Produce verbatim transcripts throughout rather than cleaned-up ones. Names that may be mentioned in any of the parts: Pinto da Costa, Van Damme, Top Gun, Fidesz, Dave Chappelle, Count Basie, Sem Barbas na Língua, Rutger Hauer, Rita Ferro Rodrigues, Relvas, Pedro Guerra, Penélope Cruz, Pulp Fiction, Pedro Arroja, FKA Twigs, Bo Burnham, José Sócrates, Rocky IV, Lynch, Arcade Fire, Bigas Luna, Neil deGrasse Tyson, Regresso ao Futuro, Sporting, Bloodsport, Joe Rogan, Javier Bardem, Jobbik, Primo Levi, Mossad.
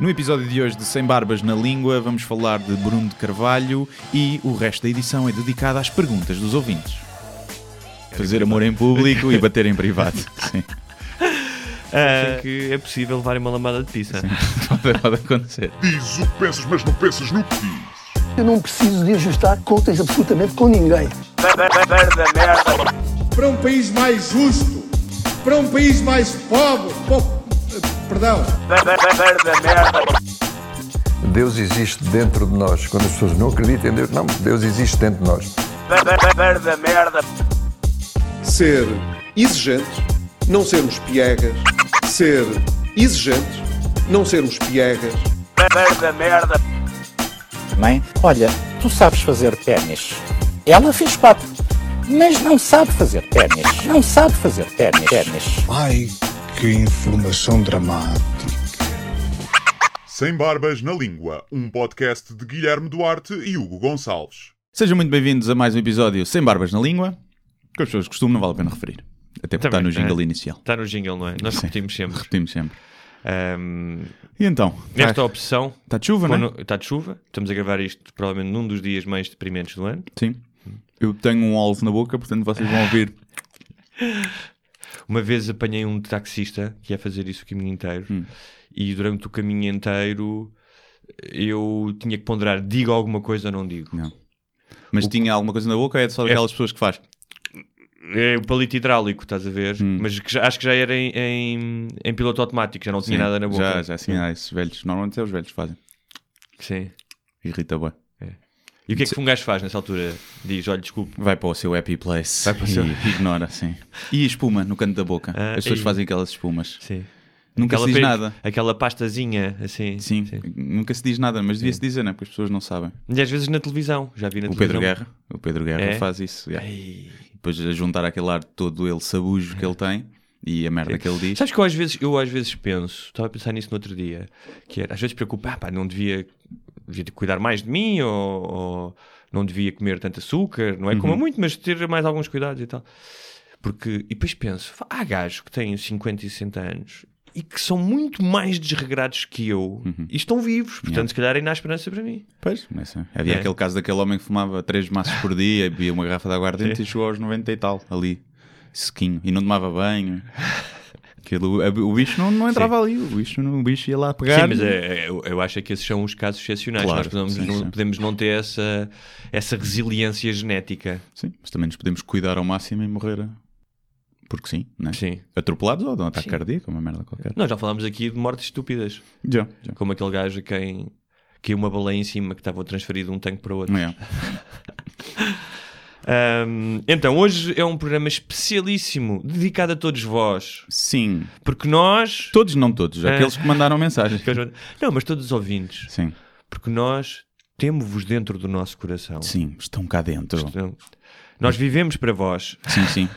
No episódio de hoje de Sem Barbas na Língua vamos falar de Bruno de Carvalho e o resto da edição é dedicado às perguntas dos ouvintes. Fazer amor em público e bater em privado. Sim. Uh, Achei que é possível levar uma lambada de pizza. Sim, pode, pode acontecer. Diz o que pensas, mas não pensas no que diz. Eu não preciso de ajustar contas absolutamente com ninguém. Para um país mais justo, para um país mais pobre, pobre perdão. Deus existe dentro de nós. Quando as pessoas não acreditam em Deus, não, Deus existe dentro de nós. Ser exigente, não sermos piegas. Ser exigente, não sermos piegas. Mãe, olha, tu sabes fazer ténis. Ela fez quatro, mas não sabe fazer ténis. Não sabe fazer ténis. Ai, que informação dramática. Sem Barbas na Língua, um podcast de Guilherme Duarte e Hugo Gonçalves. Sejam muito bem-vindos a mais um episódio Sem Barbas na Língua, que as pessoas costumam, não vale a pena referir. Até porque está no jingle é. inicial. Está no jingle, não é? Nós Sim, repetimos sempre. Repetimos sempre. Um, e então? Nesta opção... Está de chuva, não é? Está de chuva. Estamos a gravar isto provavelmente num dos dias mais deprimentes do ano. Sim. Eu tenho um alvo na boca, portanto vocês vão ouvir... Uma vez apanhei um taxista que ia fazer isso o caminho inteiro hum. e durante o caminho inteiro eu tinha que ponderar, digo alguma coisa ou não digo. Não. Mas o... tinha alguma coisa na boca ou é só daquelas é... pessoas que faz... É o palito hidráulico, estás a ver? Hum. Mas que já, acho que já era em, em, em piloto automático, já não tinha Sim, nada na boca. Já, já tinha hum. esses velhos. Normalmente é os velhos que fazem. Sim. Irrita bem. É. E o que é que um gajo faz nessa altura? Diz, olha, desculpe. Vai para o seu happy place. Vai para o seu... E ignora, sim. E espuma no canto da boca. Ah, as pessoas e... fazem aquelas espumas. Sim. Nunca aquela se diz pe... nada. Aquela pastazinha, assim. Sim. Sim, nunca se diz nada, mas devia-se dizer, não é? Porque as pessoas não sabem. E às vezes na televisão, já vi na o televisão. Pedro Guerra. O Pedro Guerra é? faz isso. Yeah. Depois a juntar aquele ar todo ele sabujo que ele tem e a merda Sim. que ele diz. Sabes que eu às vezes, eu às vezes penso, estava a pensar nisso no outro dia, que era, às vezes preocupa, ah, pá, não devia, devia cuidar mais de mim ou, ou não devia comer tanto açúcar, não é? Uhum. Coma muito, mas ter mais alguns cuidados e tal. Porque, e depois penso, há gajos que têm cinquenta e sessenta anos e que são muito mais desregrados que eu uhum. e estão vivos, portanto, yeah. se calhar ainda há esperança para mim. Pois, mas é. Havia é. aquele caso daquele homem que fumava três maços por dia, bebia uma garrafa de aguardente é. e chegou aos noventa e tal, ali, sequinho, e não tomava banho. Aquilo, o bicho não, não entrava sim. ali, o bicho, o bicho ia lá pegar. Sim, mas é, eu, eu acho que esses são os casos excepcionais. Claro, nós podemos, sim, não, sim. podemos não ter essa, essa resiliência genética. Sim, mas também nos podemos cuidar ao máximo e morrer... A... Porque sim, né? Sim. Atropelados ou de um ataque sim. cardíaco, uma merda qualquer. Nós já falámos aqui de mortes estúpidas. Já. já. Como aquele gajo a quem caiu uma baleia em cima que estava transferido de um tanque para o outro. É. um, então, hoje é um programa especialíssimo, dedicado a todos vós. Sim. Porque nós... Todos, não todos. Aqueles que mandaram mensagem. Não, mas todos os ouvintes. Sim. Porque nós temos-vos dentro do nosso coração. Sim, estão cá dentro. Estão... Nós vivemos para vós. Sim, sim.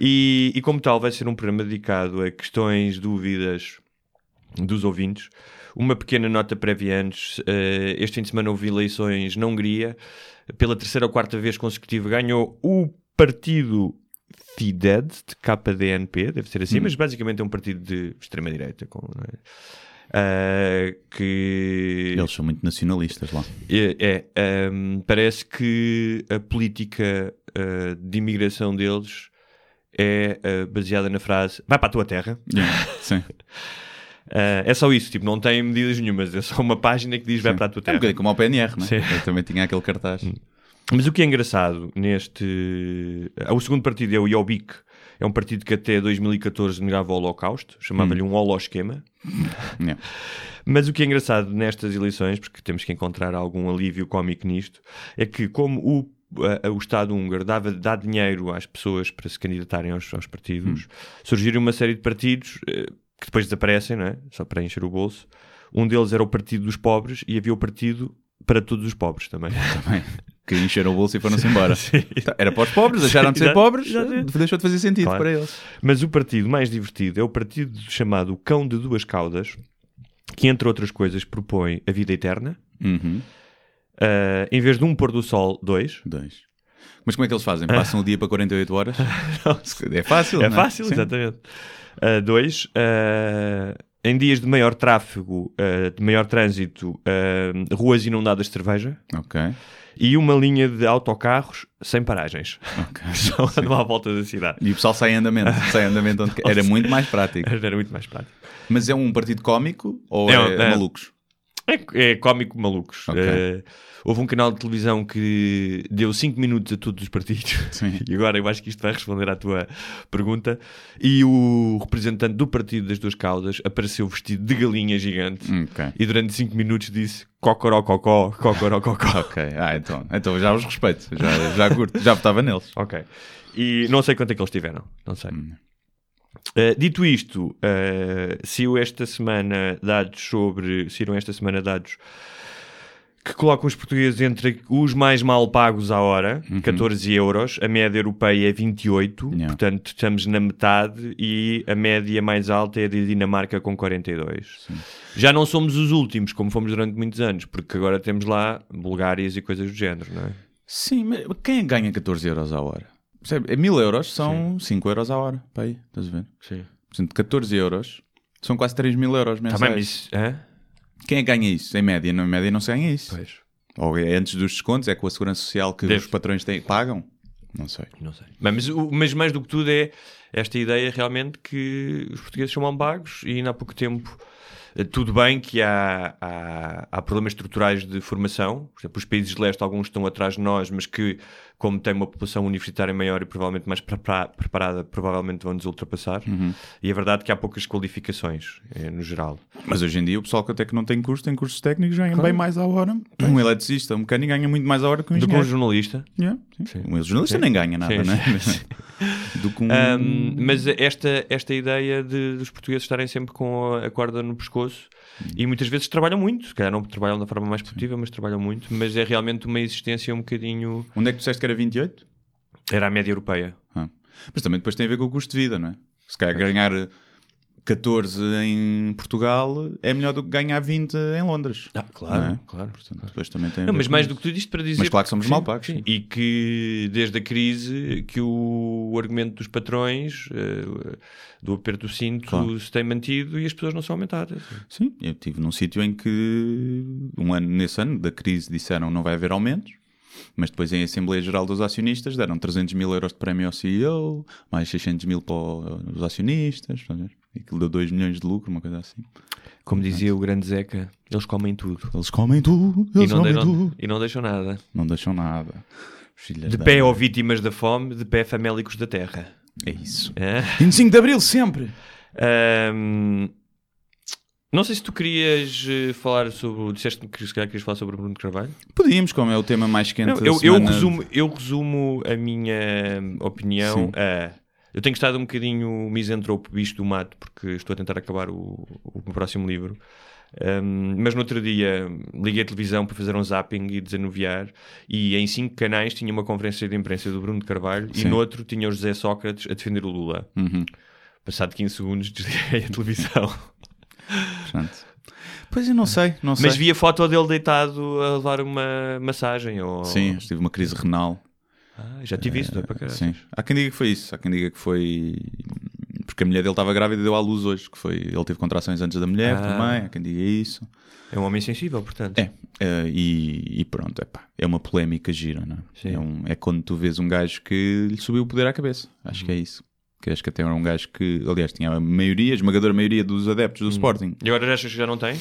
E, e como tal vai ser um programa dedicado a questões, dúvidas dos ouvintes. Uma pequena nota prévia antes, uh, este fim de semana houve eleições na Hungria, pela terceira ou quarta vez consecutiva ganhou o partido Fidesz, de K D N P, deve ser assim, hum. mas basicamente é um partido de extrema-direita, com, não é? uh, que... Eles são muito nacionalistas lá. É, é um, parece que a política uh, de imigração deles... é uh, baseada na frase vai para a tua terra. Yeah, sim. uh, é só isso, tipo, não tem medidas nenhumas, é só uma página que diz vai sim. para a tua terra. É um bocadinho como ao P N R, não é? Eu também tinha aquele cartaz. Mas o que é engraçado neste... O segundo partido é o Jobbik, é um partido que até dois mil e catorze negava o Holocausto, chamava-lhe hum. um holoschema. Yeah. Mas o que é engraçado nestas eleições, porque temos que encontrar algum alívio cómico nisto, é que como o o Estado húngaro dava, dá dinheiro às pessoas para se candidatarem aos, aos partidos, hum. surgiram uma série de partidos que depois desaparecem, não é? Só para encher o bolso. Um deles era o Partido dos Pobres e havia o Partido para Todos os Pobres também. também. Que encheram o bolso e foram-se embora. Sim. Era para os pobres, deixaram de ser pobres, deixou de fazer sentido claro. para eles. Mas o partido mais divertido é o partido chamado Cão de Duas Caudas, que entre outras coisas propõe a vida eterna, uhum. Uh, em vez de um pôr do sol, dois. dois. Mas como é que eles fazem? Passam ah. o dia para quarenta e oito horas? Não, é fácil, é não? fácil, Sim. exatamente. Uh, dois. Uh, Em dias de maior tráfego, uh, de maior trânsito, uh, ruas inundadas de cerveja. Ok. E uma linha de autocarros sem paragens. Okay. Só andam à volta da cidade. E o pessoal sai em andamento. Sai andamento onde... Era muito mais prático. Era muito mais prático. Mas é um partido cómico ou é, é, é malucos? É, é cómico malucos. Okay. Uh, houve um canal de televisão que deu cinco minutos a todos os partidos. Sim. E agora eu acho que isto vai responder à tua pergunta. E o representante do Partido das Duas Caudas apareceu vestido de galinha gigante. Okay. E durante cinco minutos disse... Cocoró, cocó, cocoró, cocó. Ok, ah, então, então já os respeito, já, já curto, já votava neles. Ok, e não sei quanto é que eles tiveram, não sei. Hum. Uh, dito isto, uh, saiu esta semana dados sobre, saíram esta semana dados que colocam os portugueses entre os mais mal pagos à hora, uhum. catorze euros, a média europeia é vinte e oito, yeah. portanto estamos na metade e a média mais alta é a de Dinamarca com quarenta e dois. Sim. Já não somos os últimos, como fomos durante muitos anos, porque agora temos lá Bulgárias e coisas do género, não é? Sim, mas quem ganha catorze euros à hora? Percebe? mil euros são Sim. cinco euros à hora, para aí, estás a ver? Sim. Portanto, catorze euros são quase três mil euros mensais. Tá bem, mas, é? Quem ganha isso? Em média, não, em média não se ganha isso. Pois. Ou é antes dos descontos, é com a segurança social que Deve. Os patrões têm, pagam? Não sei. Não sei. Mas, mas mais do que tudo é esta ideia realmente que os portugueses são mal pagos e ainda há pouco tempo... Tudo bem que há, há, há problemas estruturais de formação, por exemplo, os países de leste, alguns estão atrás de nós, mas que, como têm uma população universitária maior e provavelmente mais preparada, provavelmente vão nos ultrapassar. Uhum. E é verdade que há poucas qualificações, é, no geral. Mas hoje em dia o pessoal que até que não tem curso, tem cursos técnicos, ganha claro. Bem mais à hora. Um eletricista, um mecânico ganha muito mais à hora que um engenheiro. Do que um jornalista. Yeah. Sim. Sim. Um jornalista sim. nem ganha nada, sim, não é? Sim, sim. Do que um... Um, mas esta, esta ideia de, dos portugueses estarem sempre com a corda no pescoço. E muitas vezes trabalham muito, se calhar não trabalham da forma mais produtiva, mas trabalham muito, mas é realmente uma existência um bocadinho... Onde é que tu disseste que era vinte e oito? Era a média europeia. Ah. Mas também depois tem a ver com o custo de vida, não é? Se calhar é. Ganhar catorze em Portugal é melhor do que ganhar vinte em Londres. Ah, claro, é? Claro. Portanto, depois também tem a ver não, mas mais isso. do que tudo isto para dizer... Mas claro que somos sim, mal pagos. Sim. E que desde a crise que o argumento dos patrões... Uh, do aperto do cinto claro. Se tem mantido e as pessoas não são aumentadas. Sim, eu estive num sítio em que um ano, nesse ano da crise disseram não vai haver aumentos, mas depois em Assembleia Geral dos Acionistas deram trezentos mil euros de prémio ao C E O, mais seiscentos mil para os acionistas, e aquilo deu dois milhões de lucro, uma coisa assim. Como dizia o grande Zeca, eles comem tudo. Eles comem tudo, eles e não comem de, tudo. Não, e não deixam nada. Não deixam nada. Filha de pé ou vítimas da fome, de pé famélicos da terra. É isso. É. vinte e cinco de Abril, sempre. Um, não sei se tu querias falar sobre... Disseste-me que se calhar querias falar sobre o Bruno de Carvalho? Podíamos, como é o tema mais quente não, da eu, semana. Eu resumo, eu resumo a minha opinião Sim. a... Eu tenho estado um bocadinho misantropo, bicho do mato, porque estou a tentar acabar o, o meu próximo livro. Um, mas no outro dia liguei a televisão para fazer um zapping e desanuviar e em cinco canais tinha uma conferência de imprensa do Bruno de Carvalho Sim. e no outro tinha o José Sócrates a defender o Lula. Uhum. Passado quinze segundos desliguei a televisão. Pois eu não sei, não sei. Mas vi a foto dele deitado a levar uma massagem. Ou... Sim, tive uma crise renal. Ah, já tive é, isso, não é para caralho. Sim. Há quem diga que foi isso, há quem diga que foi... Porque a mulher dele estava grávida e deu à luz hoje, que foi... Ele teve contrações antes da mulher ah. também, há quem diga isso. É um homem sensível, portanto. É, uh, e, e pronto, epá, é uma polémica gira, não é? É, um, é quando tu vês um gajo que lhe subiu o poder à cabeça, acho hum. que é isso. Que acho que até era um gajo que, aliás, tinha a maioria, a esmagadora maioria dos adeptos do hum. Sporting. E agora achas que já não tem?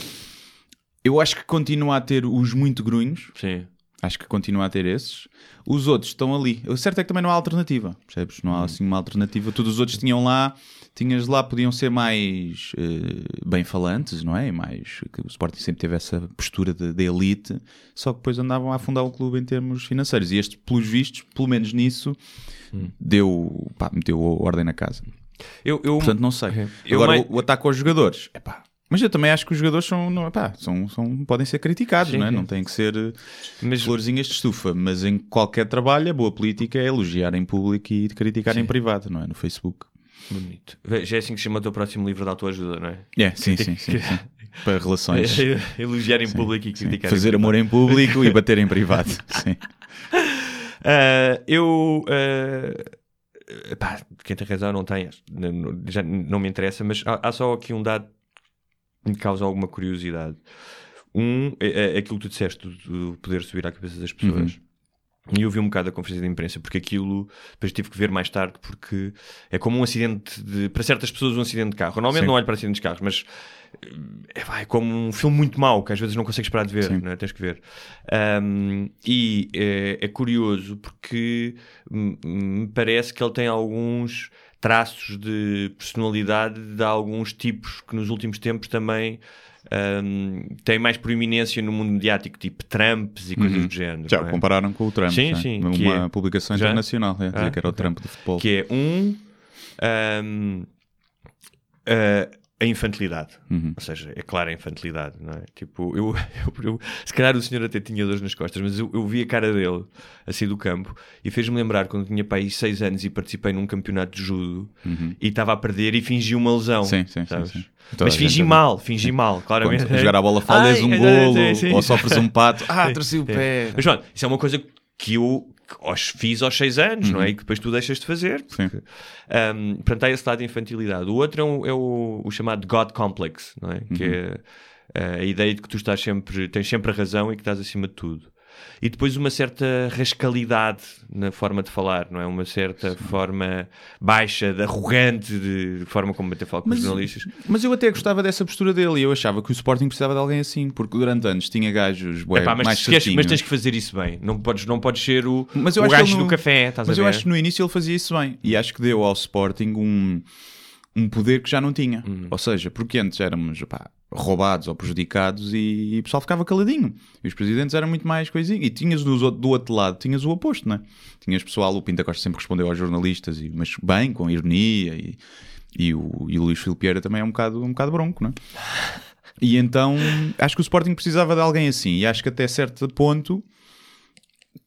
Eu acho que continua a ter os muito grunhos. Sim. Acho que continua a ter esses. Os outros estão ali. O certo é que também não há alternativa. Percebes? Não há assim uma alternativa. Todos os outros tinham lá, tinhas lá, podiam ser mais uh, bem falantes, não é? Mais, que o Sporting sempre teve essa postura de, de elite, só que depois andavam a afundar o clube em termos financeiros. E este, pelos vistos, pelo menos nisso, hum. deu, pá, meteu ordem na casa. Eu, eu... Portanto, não sei. Okay. Agora, mais... o, o ataque aos jogadores. Epá. Mas eu também acho que os jogadores são, não, pá, são, são, podem ser criticados, sim, não é? Não têm que ser mas... florzinhas de estufa, mas em qualquer trabalho a boa política é elogiar em público e criticar sim. em privado, não é? No Facebook. Bonito. Já é assim que se chama o teu próximo livro de autoajuda, não é? É, sim, sim, sim, sim. Para relações. Elogiar em sim, público e criticar. Sim. Fazer em amor em público e bater em privado, sim. Uh, eu... Uh... Pá, quem tem razão não tem, já não me interessa, mas há, há só aqui um dado me causa alguma curiosidade. Um, é, é aquilo que tu disseste, do, do poder subir à cabeça das pessoas. Uhum. E eu vi um bocado a conferência de imprensa, porque aquilo depois tive que ver mais tarde, porque é como um acidente de... Para certas pessoas um acidente de carro. Normalmente Sim. não olho para acidentes de carros, mas é, é como um filme muito mau, que às vezes não consegues parar de ver, não é? Tens que ver. Um, e é, é curioso, porque me parece que ele tem alguns traços de personalidade de alguns tipos que nos últimos tempos também... Um, tem mais proeminência no mundo mediático, tipo Trumps e coisas uhum. do género. Já o é? compararam com o Trump, sim, sim, uma é? publicação Já? internacional, é, ah, dizer que era okay. o Trump do futebol. Que é um, um uh, a infantilidade, uhum. ou seja, é clara a infantilidade, não é? Tipo, eu, eu, eu, se calhar o senhor até tinha dores nas costas, mas eu, eu vi a cara dele assim do campo e fez-me lembrar quando tinha para aí seis anos e participei num campeonato de judo uhum. e estava a perder e fingi uma lesão, sim, sim, sabes? Sim, sim. Mas fingi mal, fingi mal, claramente. Quando jogar a bola falhas um golo sim, sim. ou sofres um pato. Ah, torci o pé. Mas pronto, isso é uma coisa que eu fiz aos seis anos, uhum. não é? E que depois tu deixas de fazer. Porque, um, portanto, há esse lado de infantilidade. O outro é o, é o, o chamado God Complex, não é? Que uhum. é a ideia de que tu estás sempre, tens sempre a razão e que estás acima de tudo. E depois uma certa rascalidade na forma de falar, não é? Uma certa Sim. forma baixa, de arrogante, de forma como até falo com mas, os jornalistas. Mas eu até gostava dessa postura dele e eu achava que o Sporting precisava de alguém assim, porque durante anos tinha gajos bué, Epá, mas mais certinhos. Mas tens que fazer isso bem, não podes, não podes ser o, o gajo no, do café, estás mas a ver? Mas eu acho que no início ele fazia isso bem e acho que deu ao Sporting um... um poder que já não tinha. Uhum. Ou seja, porque antes éramos pá, roubados ou prejudicados e, e o pessoal ficava caladinho. E os presidentes eram muito mais coisinhos. E tinhas do, do outro lado, tinhas o oposto, não é? Tinhas pessoal, o Pinto da Costa sempre respondeu aos jornalistas, e, mas bem, com ironia. E, e, o, e o Luís Filipe Vieira também é um bocado, um bocado bronco, não é? E então, acho que o Sporting precisava de alguém assim. E acho que até certo ponto...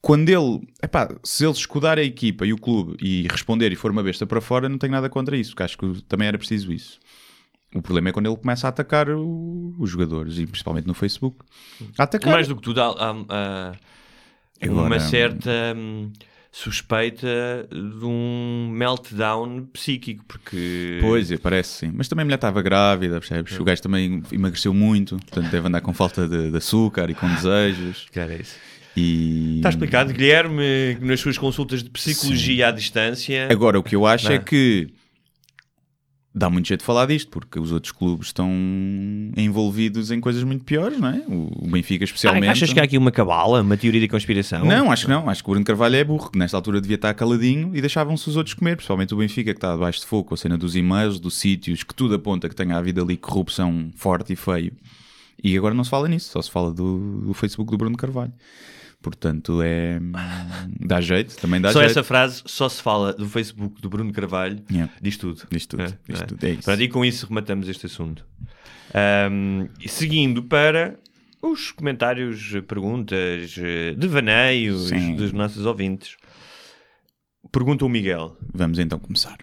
Quando ele, epá, se ele escudar a equipa e o clube e responder e for uma besta para fora, não tenho nada contra isso, porque acho que também era preciso isso. O problema é quando ele começa a atacar o, os jogadores, e principalmente no Facebook. A atacar. Mais do que tudo, há, há, há uma Agora, certa hum, suspeita de um meltdown psíquico, porque... Pois é, parece sim. Mas também a mulher estava grávida, percebes? É. O gajo também emagreceu muito, portanto deve andar com falta de, de açúcar e com desejos. Claro, é isso. E... Está explicado, Guilherme, nas suas consultas de psicologia Sim. à distância. Agora, o que eu acho não. é que dá muito jeito de falar disto, porque os outros clubes estão envolvidos em coisas muito piores, não é? O Benfica especialmente. Ah, achas que há aqui uma cabala, uma teoria de conspiração? Não, acho que não. Acho que o Bruno de Carvalho é burro, que nesta altura devia estar caladinho e deixavam-se os outros comer, principalmente o Benfica, que está debaixo de fogo, a cena dos e-mails, dos sítios, que tudo aponta que tenha havido ali corrupção forte e feio. E agora não se fala nisso, só se fala do, do Facebook do Bruno Carvalho. Portanto, é... Dá jeito, também dá só jeito. Só essa frase, só se fala do Facebook do Bruno Carvalho, yeah. diz tudo. Diz tudo, é, diz é. tudo. É isso. Pronto, e com isso rematamos este assunto. Um, e seguindo para os comentários, perguntas, devaneios Sim. dos nossos ouvintes. Pergunta o Miguel. Vamos então começar.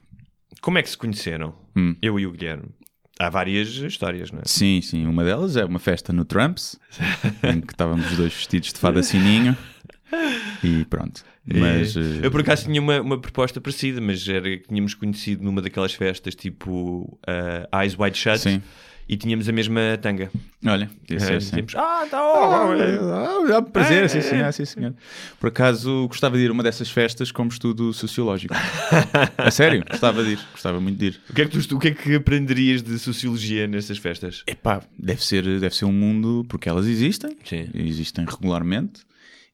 Como é que se conheceram? Hum. Eu e o Guilherme. Há várias histórias, não é? Sim, sim. Uma delas é uma festa no Trumps, em que estávamos os dois vestidos de fada sininho e pronto. Mas, e... Eu por acaso tinha uma, uma proposta parecida, mas era que tínhamos conhecido numa daquelas festas tipo uh, Eyes Wide Shut sim. e tínhamos a mesma tanga. Olha, isso é assim. Tínhamos, ah, tá bom! Dá-me prazer, é, sim, sim, é, sim, senhor. Por acaso gostava de ir a uma dessas festas como estudo sociológico. A sério? Gostava de ir, gostava muito de ir. O que é que, tu, o que, é que aprenderias de sociologia nessas festas? Epá, deve ser, deve ser um mundo, porque elas existem, sim. existem regularmente.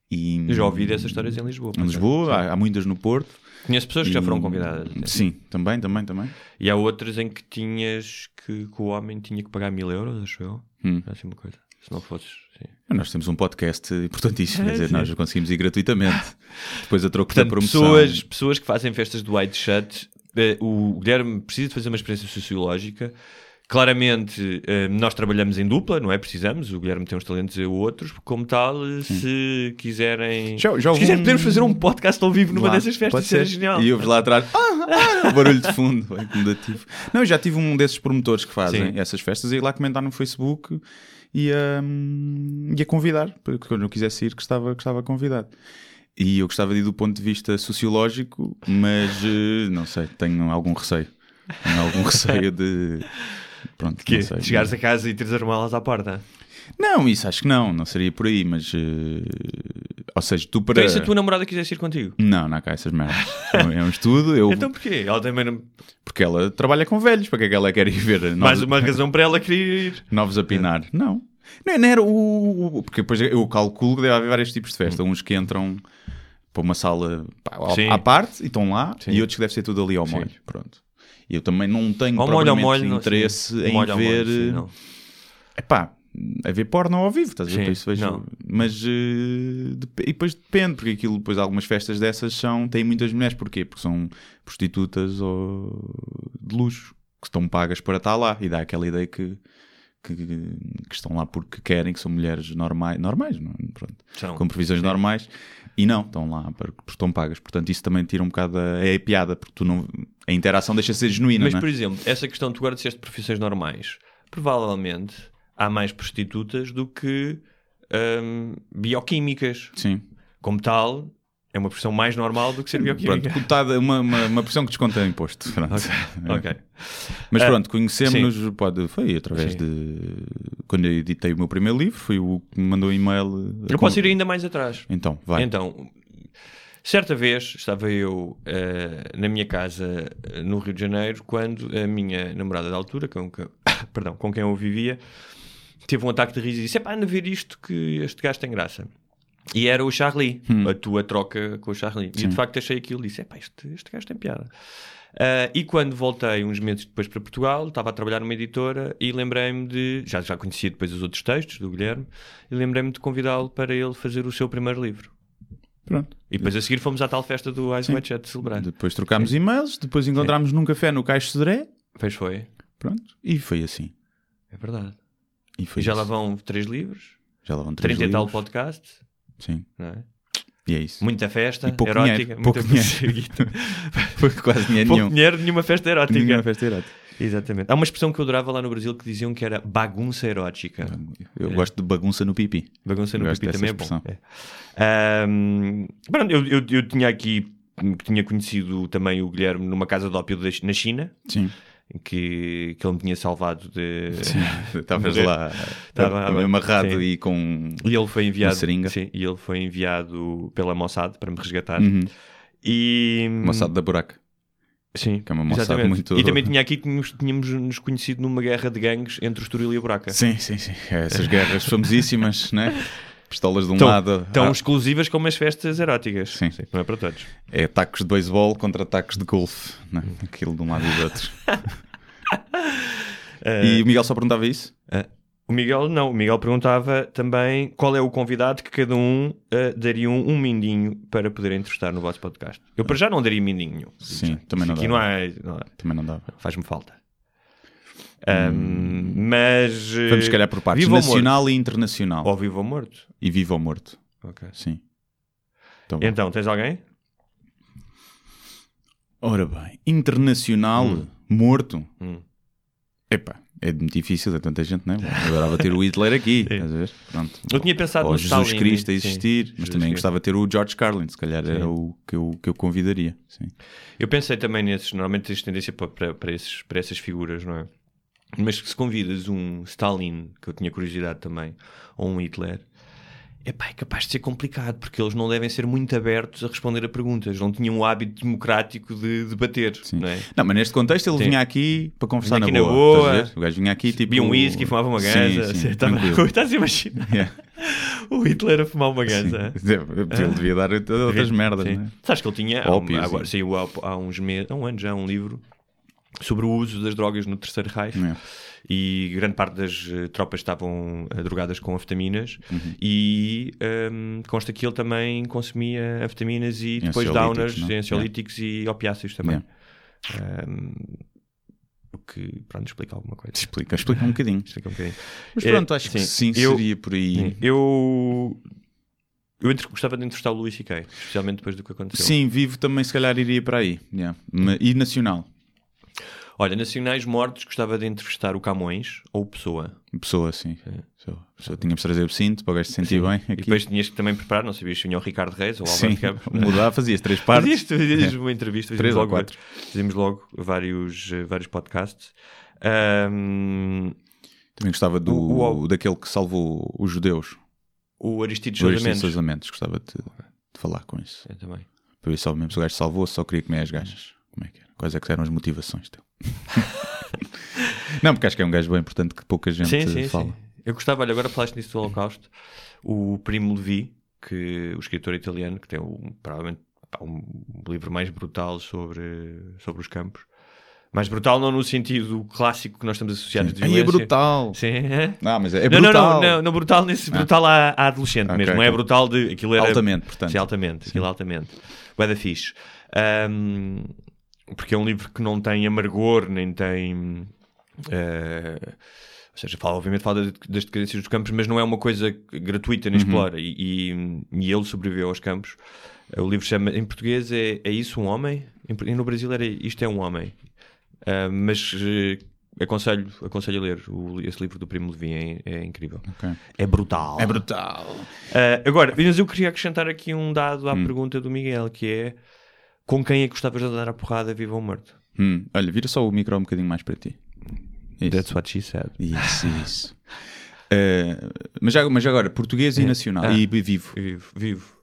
E... Eu já ouvi dessas histórias em Lisboa. Em Lisboa, há, há muitas no Porto. Conheço pessoas que e... já foram convidadas. Sim, também, também, também. E há outras em que tinhas que, que o homem tinha que pagar mil euros, acho eu. Hum. É assim uma coisa. Se não fosses, sim. Nós temos um podcast importantíssimo, é, quer dizer, sim. nós conseguimos ir gratuitamente. Depois a troco da promoção. Pessoas, pessoas que fazem festas do Wide Shut, o Guilherme precisa de fazer uma experiência sociológica. Claramente, nós trabalhamos em dupla, não é? Precisamos. O Guilherme tem uns talentos e outros. Como tal, se quiserem... Já, já se quiserem, um... podemos fazer um podcast ao vivo numa lá, dessas festas. Isso era genial. E ouves lá atrás... Ah, ah, barulho de fundo. Incomodativo. Não, eu já tive um desses promotores que fazem Sim. essas festas e ir lá comentar no Facebook e a, e a convidar. Porque quando eu quisesse ir, que estava, que estava convidado. E eu gostava de ir do ponto de vista sociológico, mas não sei, tenho algum receio. Tenho algum receio de... Pronto, que não sei, chegares não. a casa e teres as malas à porta. Não, isso acho que não, não seria por aí, mas... Uh, ou seja, tu para... Então, se a tua namorada quisesse ir contigo? Não, não há cá essas merdas. É um estudo, eu... Então porquê? Ela também não... Porque ela trabalha com velhos, para que é que ela quer ir ver? Novos... Mais uma razão para ela querer ir. Novos a pinar. Não. Não, não era o... Porque depois eu calculo que deve haver vários tipos de festa. Hum. Uns que entram para uma sala pá, à parte e estão lá, sim, e outros que deve ser tudo ali ao molho. Sim. Pronto. Eu também não tenho ao propriamente molho, molho, interesse não, em molho, ver... Molho, sim, epá... A ver porno ao vivo, estás a ver? Sim, isso vejo. Mas uh, de, e depois depende, porque aquilo, depois algumas festas dessas são, têm muitas mulheres, porquê? Porque são prostitutas ou de luxo que estão pagas para estar lá e dá aquela ideia que, que, que estão lá porque querem, que são mulheres normais, normais não? Pronto, são, com previsões sim. normais, e não, estão lá porque estão pagas, portanto isso também tira um bocado a, é a piada, porque tu não, a interação deixa de ser genuína. Mas não é? Por exemplo, essa questão que tu agora disseste de profissões normais, provavelmente há mais prostitutas do que um, bioquímicas. Sim. Como tal, é uma profissão mais normal do que ser bioquímica. Pronto, cotada, uma, uma, uma profissão que desconta imposto. Pronto. Okay. Okay. Mas pronto, conhecemos-nos, pode, foi através sim. de... Quando eu editei o meu primeiro livro, foi o que me mandou um e-mail... Eu com... posso ir ainda mais atrás. Então, vai. Então, certa vez estava eu uh, na minha casa no Rio de Janeiro, quando a minha namorada da altura, com, que... Perdão, com quem eu vivia... Teve um ataque de riso e disse, é pá, anda ver isto que este gajo tem graça. E era o Charlie, hum. a tua troca com o Charlie. Sim. E de facto achei aquilo e disse, é pá, este, este gajo tem piada. Uh, e quando voltei uns meses depois para Portugal, estava a trabalhar numa editora e lembrei-me de... Já, já conhecia depois os outros textos do Guilherme e lembrei-me de convidá-lo para ele fazer o seu primeiro livro. Pronto. E depois a seguir fomos à tal festa do Eyes Wide Shut celebrar. Depois trocámos sim. e-mails, depois encontrámos sim. num café no Caixo Sodré. Pois foi. Pronto. E foi assim. É verdade. E, e já lá vão três livros, já lá vão três trinta e tal podcasts, sim, não é? E é isso. Muita festa e pouco erótica, dinheiro, muita pouco dinheiro. Quase dinheiro pouco nenhum. Dinheiro, nenhuma festa erótica. Nenhuma festa erótica. Exatamente. Há uma expressão que eu adorava lá no Brasil que diziam que era bagunça erótica. Eu é. gosto de bagunça no pipi. Bagunça no eu pipi também é bom. É. Um, eu, eu, eu tinha aqui, tinha conhecido também o Guilherme numa casa de ópio na China. Sim. Que, que ele me tinha salvado de... Estavas lá estava amarrado sim. e com e ele foi enviado, seringa. Sim, e ele foi enviado pela Mossad para me resgatar. Uhum. E... Mossad da Buraca. Sim, que é uma Mossad muito... E também tinha aqui que tínhamos, tínhamos nos conhecido numa guerra de gangues entre o Estoril e a Buraca. Sim, sim, sim. Essas guerras famosíssimas, não é? Pistolas de um tão, lado... Tão ah. exclusivas como as festas eróticas. Sim. Sim. Não é para todos. É tacos de beisebol contra tacos de golfe. Né? Aquilo de um lado e do outro. uh, e o Miguel só perguntava isso? Uh, o Miguel não. O Miguel perguntava também qual é o convidado que cada um uh, daria um, um mindinho para poder entrevistar no vosso podcast. Eu para já não daria mindinho. Sim, também não, aqui não, há, não há. Também não dava. Faz-me falta. Hum, mas vamos, se calhar, por partes, nacional e internacional. Ou vivo ou morto? E vivo ou morto. Ok. Sim. Então, então tens alguém? Ora bem, internacional, hum. morto. Hum. Epá, é muito difícil, é tanta gente, não é? Eu adorava ter o Hitler aqui. Estás a ver? Pronto. Eu tinha pensado no Jesus Stalin, Cristo a existir, sim, mas Jesus também Cristo. Gostava de ter o George Carlin, se calhar sim. era o que eu, que eu convidaria. Sim. Eu pensei também nesses, normalmente tens tendência para, para, para, esses, para essas figuras, não é? Mas se convidas um Stalin, que eu tinha curiosidade também, ou um Hitler, epá, é capaz de ser complicado, porque eles não devem ser muito abertos a responder a perguntas. Não tinham o hábito democrático de debater. Não, é? Não, mas neste contexto ele sim. vinha aqui para conversar na, aqui boa, na boa. Estás a ver? O gajo vinha aqui tipo... Bebia um whisky, fumava uma ganza. Sim, sim, estava... Estás a imaginar? Yeah. O Hitler a fumar uma ganza. Ele devia dar outras sim. merdas, sim. não é? Sabes que ele tinha... Ópio, há, agora, saiu há, há uns meses, há um ano já, um livro sobre o uso das drogas no Terceiro Reich é. E grande parte das uh, tropas estavam uh, drogadas com anfetaminas uhum. e um, consta que ele também consumia anfetaminas e depois downers, ansiolíticos é. E opiáceos também é. um, o que, pronto, explica alguma coisa explica, explica um bocadinho, explica um bocadinho. Mas pronto, é, acho sim, que sim, eu, seria por aí eu... Eu entre, gostava de entrevistar o Luís e Kay, especialmente depois do que aconteceu. Sim, vivo também se calhar iria para aí yeah. e nacional. Olha, nacionais mortos, gostava de entrevistar o Camões ou o Pessoa. Pessoa, sim. É. Pessoa. Pessoa. Tínhamos de trazer o cinto para o gajo se sentir sim. bem. Aqui. E depois tinhas que também preparar, não sabias se vinha o Ricardo Reis ou o Alberto Campos. Mudar, fazias três partes. Fazias, fazias é. uma entrevista. Três ou logo, quatro. Fazíamos logo vários, vários podcasts. Um, Também gostava do, o, o, daquele que salvou os judeus. O Aristides Sousa Mendes. Gostava de, de falar com isso. Eu também. Para ver se ao mesmo o gajo salvou, só queria comer as gajas. Como é que era? Quais é que eram as motivações dele? Não, porque acho que é um gajo bem importante que pouca gente sim, sim, fala. Sim. Eu gostava, olha, agora falaste nisso do Holocausto. O Primo Levi, que, o escritor italiano, que tem um, provavelmente um livro mais brutal sobre, sobre os campos. Mais brutal não no sentido clássico que nós estamos associados sim. de violência. Aí é brutal. Sim. É? Não, mas é, é brutal. Não, não, não, não brutal nesse ah. brutal à, à adolescente okay, mesmo. Não okay. é brutal de... Aquilo era, altamente, portanto. Sim, altamente. Sim. Aquilo altamente. Bué da fixe. Um, porque é um livro que não tem amargor, nem tem... Uh, ou seja, fala, obviamente fala das decadências dos campos, mas não é uma coisa gratuita nem uhum. explora. E, e, e ele sobreviveu aos campos. O livro chama... Em português é, é Isso um Homem? Em, no Brasil era Isto é um Homem. Uh, mas uh, aconselho, aconselho a ler o, esse livro do Primo Levi, é, é incrível. Okay. É brutal. É brutal. Uh, agora, mas eu queria acrescentar aqui um dado à hum. pergunta do Miguel, que é: com quem é que gostavas de andar a porrada, vivo ou morto? Hum. Olha, vira só o micro um bocadinho mais para ti. Isso. That's what she said. Isso, isso. uh, mas, já, mas já agora, português é. e nacional. Ah. E vivo. Vivo. Vivo.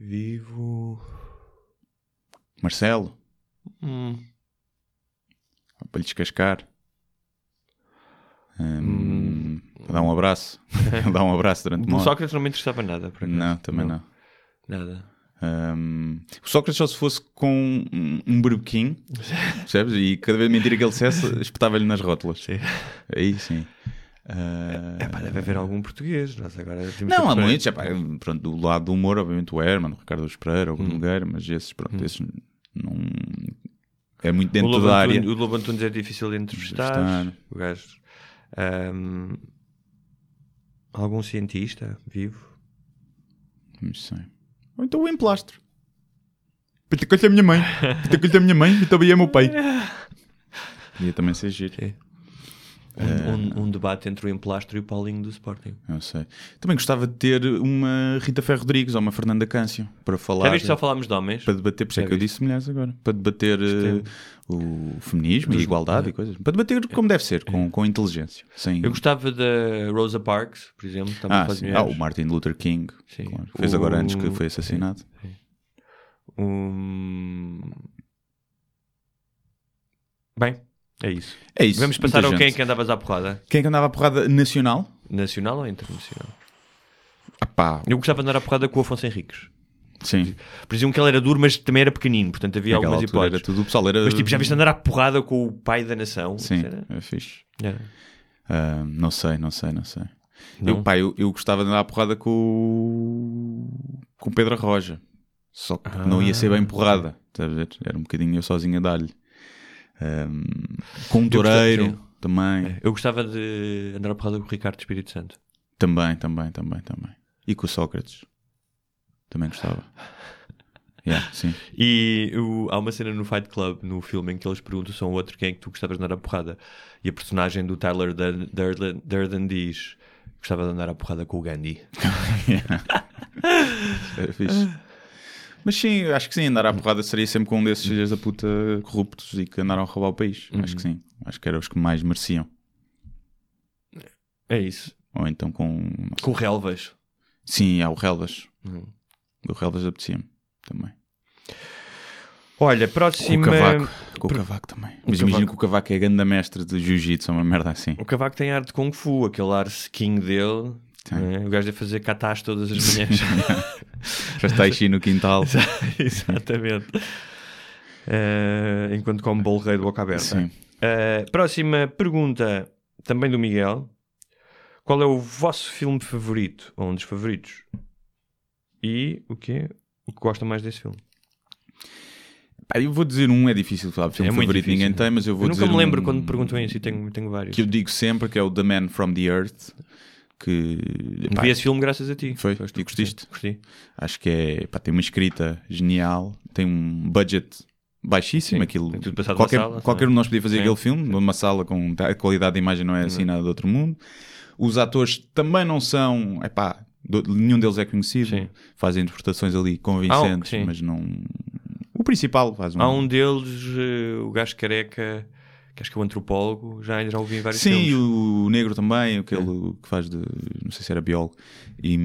Vivo. Marcelo? Hum... Para lhe descascar, um, hum. dar um abraço, dar um abraço durante uma hora. O Sócrates não me interessava nada, por acaso. Não, também não. não. Nada. Um, o Sócrates só se fosse com um berbequim, percebes? E cada vez mentira que ele dissesse, espetava-lhe nas rótulas. Sim. Aí sim. Uh, é, pá, deve haver algum português. Nós agora não, há muitos. É, pá, pronto, do lado do humor, obviamente o Herman, o Ricardo Espereira, o Bruno hum. Guerra, mas esses, pronto, hum. esses não... É muito dentro da Antunes, área. O Lobo Antunes é difícil de entrevistar. O gajo. Um, algum cientista vivo? Não sei. Ou então o emplastro. Pitacou-lhe a minha mãe. Pitacou-lhe a minha mãe e também é meu pai. Podia também ser giro. É. Um, um, um debate entre o emplastro e o Paulinho do Sporting. Eu sei. Também gostava de ter uma Rita Ferro Rodrigues ou uma Fernanda Câncio para falar. Já viste, só falámos de homens? Para debater, por isso é que eu disse mulheres agora. Para debater uh, o feminismo e a igualdade é. e coisas. Para debater como deve ser, com, com inteligência. Sem... Eu gostava da Rosa Parks, por exemplo. Também ah, sim. ah, o Martin Luther King. Claro. Fez o... agora antes que foi assassinado. Sim. Sim. Um... Bem. É isso. É isso. Vamos passar ao quem é que andavas à porrada. Quem é que andava à porrada nacional? Nacional ou internacional? Apá. Eu gostava de andar à porrada com o Afonso Henriques. Sim. Presumo que ele era duro, mas também era pequenino, portanto havia naquela algumas hipóteses. Era tudo, o pessoal era... Mas tipo, já viste andar à porrada com o pai da nação? Sim, é fixe. Yeah. Uh, não sei, não sei, não sei. Não? Eu, pá, eu, eu gostava de andar à porrada com o Pedro Arroja. Só que ah. não ia ser bem porrada. Estás a ver? Era um bocadinho eu sozinho a dar-lhe. Um, com um toureiro também. É, eu gostava de andar a porrada com o Ricardo Espírito Santo. Também, também, também, também. E com o Sócrates. Também gostava. Yeah, sim. E o, há uma cena no Fight Club, no filme, em que eles perguntam são outro quem é que tu gostavas de andar a porrada. E a personagem do Tyler Durden, Durden, Durden diz: gostava de andar a porrada com o Gandhi. É fixe. Mas sim, acho que sim, andar à porrada seria sempre com um desses filhos da puta corruptos e que andaram a roubar o país. Uhum. Acho que sim. Acho que eram os que mais mereciam. É isso. Ou então com... Com o Relvas. Sim, há o Relvas. Uhum. O Relvas apetecia-me também. Olha, próxima... O Cavaco. Com o Cavaco também. O Mas Cavaco... imagino que o Cavaco é grande mestre de jiu-jitsu, uma merda assim. O Cavaco tem ar de Kung Fu, aquele ar sequinho dele... É, o gajo deve fazer catás todas as manhãs. Já está aí no quintal. Exatamente. Uh, enquanto come bolo rei de boca aberta. Uh, próxima pergunta, também do Miguel. Qual é o vosso filme favorito? Ou um dos favoritos? E o quê? O que gostam mais desse filme? Ah, eu vou dizer um, é difícil falar, porque é um favorito difícil, ninguém tem, mas eu vou eu nunca dizer me lembro um... quando me perguntam isso e tenho, tenho vários. Que eu digo sempre que é o The Man from the Earth. Que pá, vi esse filme graças a ti. Foi, e gostaste? Gostei. Acho que é, pá, tem uma escrita genial, tem um budget baixíssimo. Sim, aquilo, qualquer, sala, qualquer um de nós podia fazer sim, aquele filme, sim. Numa sala com a qualidade de imagem não é assim nada do outro mundo. Os atores também não são, é pá, nenhum deles é conhecido, sim. Fazem interpretações ali convincentes, ah, mas não. O principal faz um. Há um deles, o gajo careca. que acho que é o antropólogo, já, já ouvi em vários filmes. Sim, o negro também, aquele é. que faz de... não sei se era biólogo. E,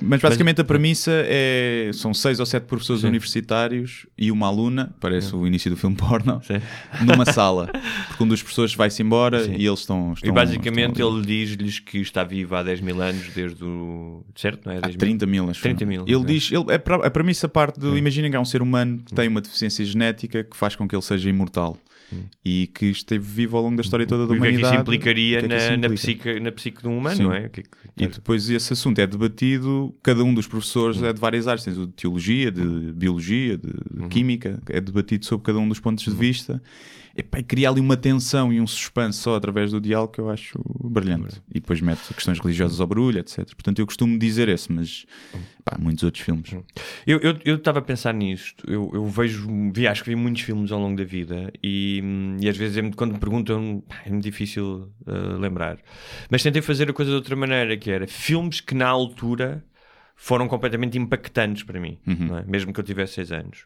mas basicamente mas, a premissa é... São seis ou sete professores sim. universitários e uma aluna, parece é. o início do filme porno, sim. numa sala. Porque um dos professores vai-se embora sim. e eles estão... estão e basicamente estão ele diz-lhes que está vivo há dez mil anos, desde o... Certo? Não é? Há trinta mil, acho. trinta mil. Ele é. diz... Ele, a premissa parte do... Imaginem que há um ser humano que tem uma deficiência genética que faz com que ele seja imortal. Sim. E que esteve vivo ao longo da história toda da humanidade. O que é que isso implicaria que é que isso na, implica? na, psique, na psique de um humano, sim. não é? Que é que... E depois esse assunto é debatido, cada um dos professores sim. é de várias áreas, tens o de teologia, de uhum. biologia, de uhum. química, é debatido sobre cada um dos pontos de uhum. vista. E, pá, e cria ali uma tensão e um suspense só através do diálogo que eu acho brilhante. Uhum. E depois mete questões religiosas ao barulho, etcétera. Portanto, eu costumo dizer esse, mas pá, muitos outros filmes. Uhum. Eu estava eu, eu a pensar nisto, eu, eu vejo, vi, acho que vi muitos filmes ao longo da vida e E, e às vezes é, quando me perguntam é muito difícil uh, lembrar, mas tentei fazer a coisa de outra maneira, que era filmes que na altura foram completamente impactantes para mim, uhum. não é? Mesmo que eu tivesse seis anos,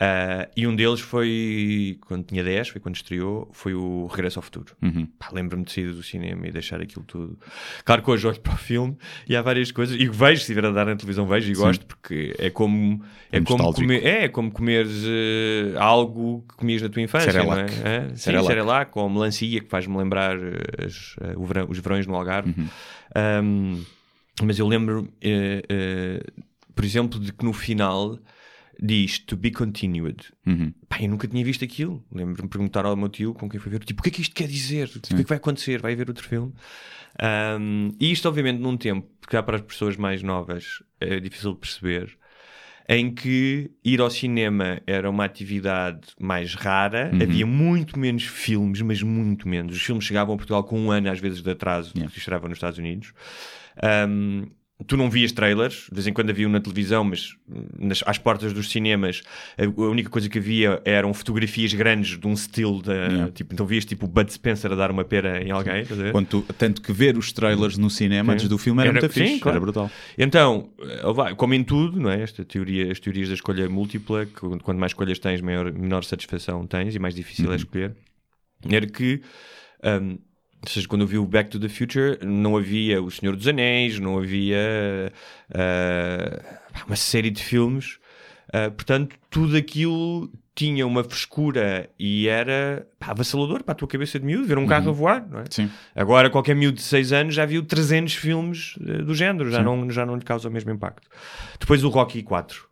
uh, e um deles foi quando tinha dez, foi quando estreou, foi o Regresso ao Futuro. uhum. Pá, lembro-me de sair do cinema e deixar aquilo tudo. Claro que hoje olho para o filme e há várias coisas, e vejo, se estiver a dar na televisão vejo e Sim. gosto, porque é como é, é como comer, é como comeres uh, algo que comias na tua infância, Cerelac. não é? Sim, Cerelac, ou melancia, que faz-me lembrar as, uh, verão, os verões no Algarve. uhum. um, Mas eu lembro, uh, uh, por exemplo, de que no final diz "to be continued". Uhum. Pá, eu nunca tinha visto aquilo. Lembro-me de perguntar ao meu tio, com quem foi ver, tipo, o que é que isto quer dizer? Sim. O que é que vai acontecer? Vai haver outro filme? Um, e isto, obviamente, num tempo, porque há para as pessoas mais novas, é difícil de perceber, em que ir ao cinema era uma atividade mais rara, uhum. havia muito menos filmes, mas muito menos. Os filmes chegavam a Portugal com um ano, às vezes, de atraso, yeah. que chegavam nos Estados Unidos. Um, tu não vias trailers, de vez em quando havia na televisão, mas nas, às portas dos cinemas a, a única coisa que havia eram fotografias grandes de um estilo da, yeah. tipo, então vias tipo Bud Spencer a dar uma pera em alguém, estás a ver? Quanto, tanto que ver os trailers no cinema sim. antes do filme era, era muito sim, fixe, claro. Era brutal. Então, como em tudo, não é? Esta teoria, as teorias da escolha múltipla, que quanto mais escolhas tens, maior, menor satisfação tens e mais difícil uhum. é escolher, era que um, ou seja, quando eu vi o Back to the Future, não havia O Senhor dos Anéis, não havia uh, uma série de filmes. Uh, portanto, tudo aquilo tinha uma frescura e era pá, avassalador para a tua cabeça de miúdo, ver um carro uhum. a voar, não é? Sim. Agora, qualquer miúdo de seis anos já viu trezentos filmes uh, do género, já não, já não lhe causa o mesmo impacto. Depois o Rocky quatro,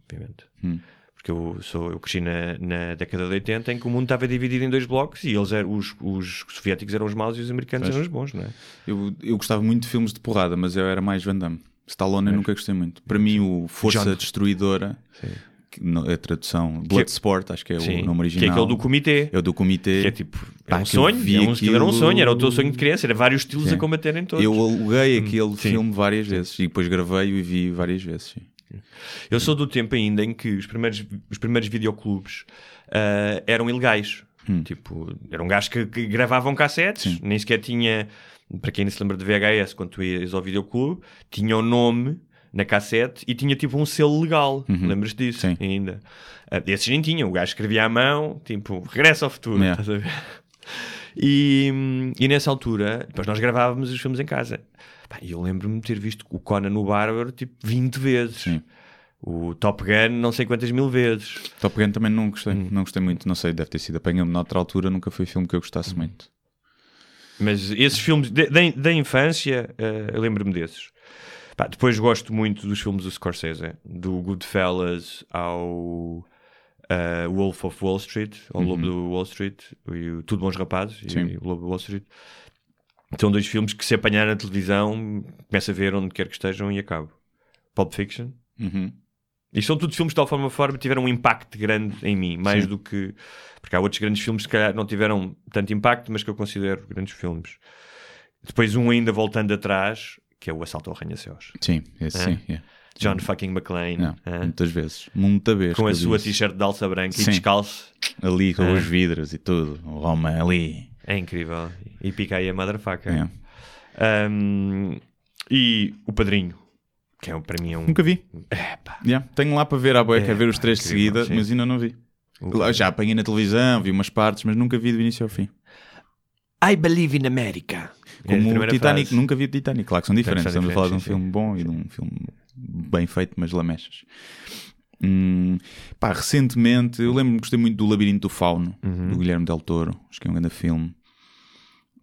obviamente. Hum. Porque eu, sou, eu cresci na, na década de oitenta, em que o mundo estava dividido em dois blocos e eles eram, os, os soviéticos eram os maus e os americanos Mas, eram os bons, não é? Eu, eu gostava muito de filmes de porrada, mas eu era mais Van Damme. Stallone eu nunca gostei muito. Para mim, o Força John... Destruidora, que, no, a tradução Bloodsport, acho que é Sim. o nome original. Que é aquele do comitê. É o do comitê. Que é tipo, é um sonho, é um, aquilo... era um sonho, era o teu sonho de criança, era vários estilos Sim. a combaterem todos. Eu aluguei aquele Sim. filme várias Sim. vezes e depois gravei-o e vi várias vezes. Eu sou do tempo ainda em que os primeiros, os primeiros videoclubes uh, eram ilegais. Hum. Tipo, eram gajos que, que gravavam cassetes, Sim. nem sequer tinha, para quem não se lembra de V H S, quando tu ias ao videoclube, tinha o nome na cassete e tinha tipo um selo legal. Uhum. Lembras disso? Sim. Ainda. Uh, esses nem tinham, o gajo escrevia à mão, tipo, Regresso ao Futuro, yeah. estás a ver? E, e nessa altura, depois nós gravávamos os filmes em casa. E eu lembro-me de ter visto o Conan o Bárbaro tipo vinte vezes. Sim. O Top Gun não sei quantas mil vezes. Top Gun também não gostei, hum. não gostei muito. Não sei, deve ter sido apanhado noutra altura, nunca foi filme que eu gostasse hum. muito. Mas esses filmes de, de, da infância, uh, eu lembro-me desses. Pá, depois gosto muito dos filmes do Scorsese, do Goodfellas ao... Uh, Wolf of Wall Street, ou uhum. Lobo do Wall Street, e o Tudo Bons Rapazes, Sim. e o Lobo de Wall Street. São dois filmes que, se apanhar na televisão, começo a ver onde quer que estejam e acabo. Pulp Fiction. Uhum. E são todos filmes que, de tal forma, forma tiveram um impacto grande em mim, mais Sim. do que... Porque há outros grandes filmes que, se calhar, não tiveram tanto impacto, mas que eu considero grandes filmes. Depois um ainda voltando atrás, que é o Assalto ao Arranha-Céus. Sim, esse ah? sim, yeah. John fucking McClane. Não, ah, muitas vezes. Muita vez. Com a sua isso. t-shirt de alça branca Sim. e descalço. Ali com ah. os vidros e tudo. O Roma ali. É incrível. E pica aí a motherfucker. É. Um, e o Padrinho. Que é, para mim é um... Nunca vi. É, pá. Yeah. Tenho lá para ver a boeca, é, ver os três de seguida, mas ainda não vi. O... Já apanhei na televisão, vi umas partes, mas nunca vi do início ao fim. I Believe in America. Como o Titanic, frase. Nunca vi o Titanic, claro que são diferentes. Estamos a falar de um sim. filme bom e de um filme bem feito, mas lamechas. Hum, pá, recentemente, eu lembro-me que gostei muito do Labirinto do Fauno, uhum. do Guilherme Del Toro, acho que é um grande filme.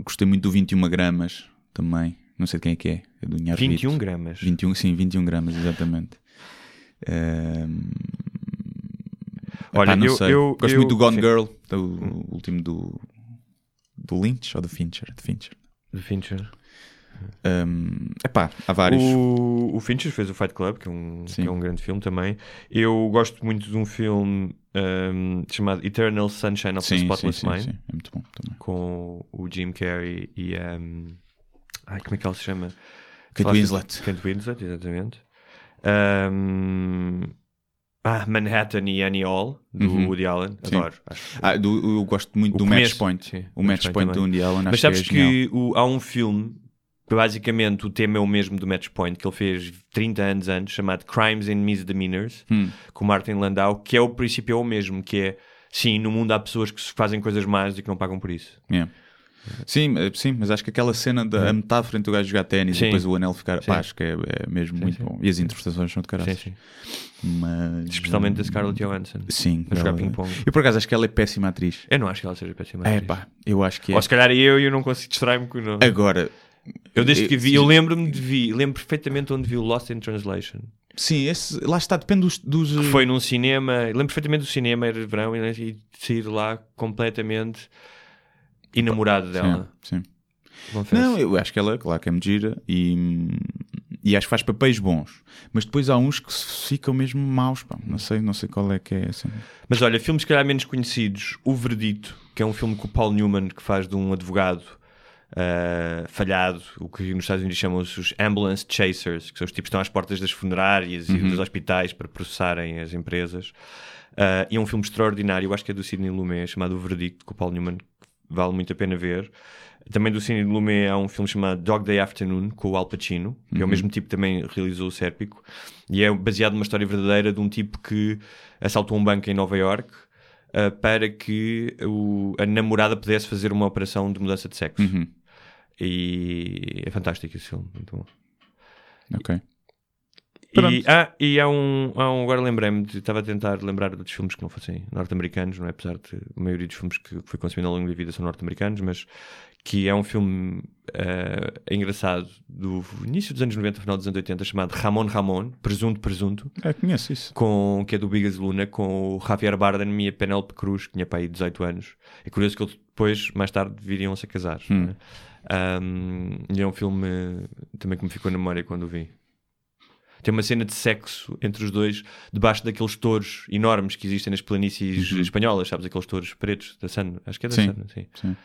Gostei muito do vinte e um gramas também, não sei de quem é que é, é do Inharvito. vinte e um gramas? vinte e um, sim, vinte e um gramas, exatamente. Hum, olha, epá, eu, eu, eu gosto eu, muito do Gone sim. Girl, do, hum. o último do, do Lynch ou do Fincher? Do Fincher. Do Fincher. Um, epá, há vários. O, o Fincher fez o Fight Club, que é, um, que é um grande filme também. Eu gosto muito de um filme um, chamado Eternal Sunshine of the Spotless Mind. Sim, sim, é muito bom também. Com o Jim Carrey e um, ai, como é que ela se chama? Kate Winslet. Kate Winslet, exatamente. Um, ah, Manhattan e Annie Hall do uhum. Woody Allen, adoro. Acho. Ah, do, eu gosto muito o do Match Point. Sim, o Match Point do Woody Allen. Mas sabes que, é que o, há um filme, basicamente o tema é o mesmo do Match Point, que ele fez trinta anos antes, chamado Crimes and Misdemeanors, hum. com Martin Landau, que é o princípio é o mesmo, que é, sim, no mundo há pessoas que fazem coisas más e que não pagam por isso. Yeah. Sim, sim, mas acho que aquela cena da sim. metáfora entre o gajo jogar ténis sim. e depois o anel ficar, pá, acho que é, é mesmo sim, muito sim. bom. E as interpretações são de caralho. Mas... especialmente da Scarlett Johansson. Sim, a jogar ping-pong. Eu por acaso acho que ela é péssima atriz. Eu não acho que ela seja péssima atriz. É pá, eu acho que é. Ou se calhar eu e eu não consigo distrair-me com o nome. Agora, eu desde que vi, eu lembro-me de vi, lembro perfeitamente onde vi o Lost in Translation. Sim, esse, lá está, depende dos... dos... que foi num cinema, lembro perfeitamente do cinema, era de verão, e, e sair lá completamente... e namorado dela. Sim, sim. Não, eu acho que ela, claro que é muito gira e, e acho que faz papéis bons, mas depois há uns que ficam mesmo maus, pá. Não sei, não sei qual é que é assim. Mas olha, filmes que calhar menos conhecidos, O Verdito, que é um filme com o Paul Newman, que faz de um advogado uh, falhado, o que nos Estados Unidos chamam-se os ambulance chasers, que são os tipos que estão às portas das funerárias uhum. e dos hospitais para processarem as empresas, uh, e é um filme extraordinário, eu acho que é do Sidney Lumet, chamado O Verdito, com o Paul Newman. Vale muito a pena ver. Também do Cine de Lumet há um filme chamado Dog Day Afternoon, com o Al Pacino, que uhum. é o mesmo tipo que também realizou o Sérpico, e é baseado numa história verdadeira de um tipo que assaltou um banco em Nova Iorque uh, para que o, a namorada pudesse fazer uma operação de mudança de sexo. Uhum. E é fantástico esse filme, muito bom. Ok. E, ah, e há um, há um agora lembrei-me, de, estava a tentar lembrar dos filmes que não fossem norte-americanos, não é? Apesar de a maioria dos filmes que fui consumindo ao longo da vida são norte-americanos, mas que é um filme uh, engraçado do início dos anos noventa, final dos anos oitenta, chamado Ramon Ramon, Presunto Presunto. É, conheço isso. Com, que é do Bigas Luna, com o Javier Bardem e a Penélope Cruz, que tinha para aí dezoito anos. É curioso que eles depois, mais tarde, viriam-se a casar. Hum. Não é? Um, e é um filme também que me ficou na memória quando o vi. Tem uma cena de sexo entre os dois debaixo daqueles touros enormes que existem nas planícies uhum. espanholas, sabes? Aqueles touros pretos da Sano, acho que é da Sano, sim. sim.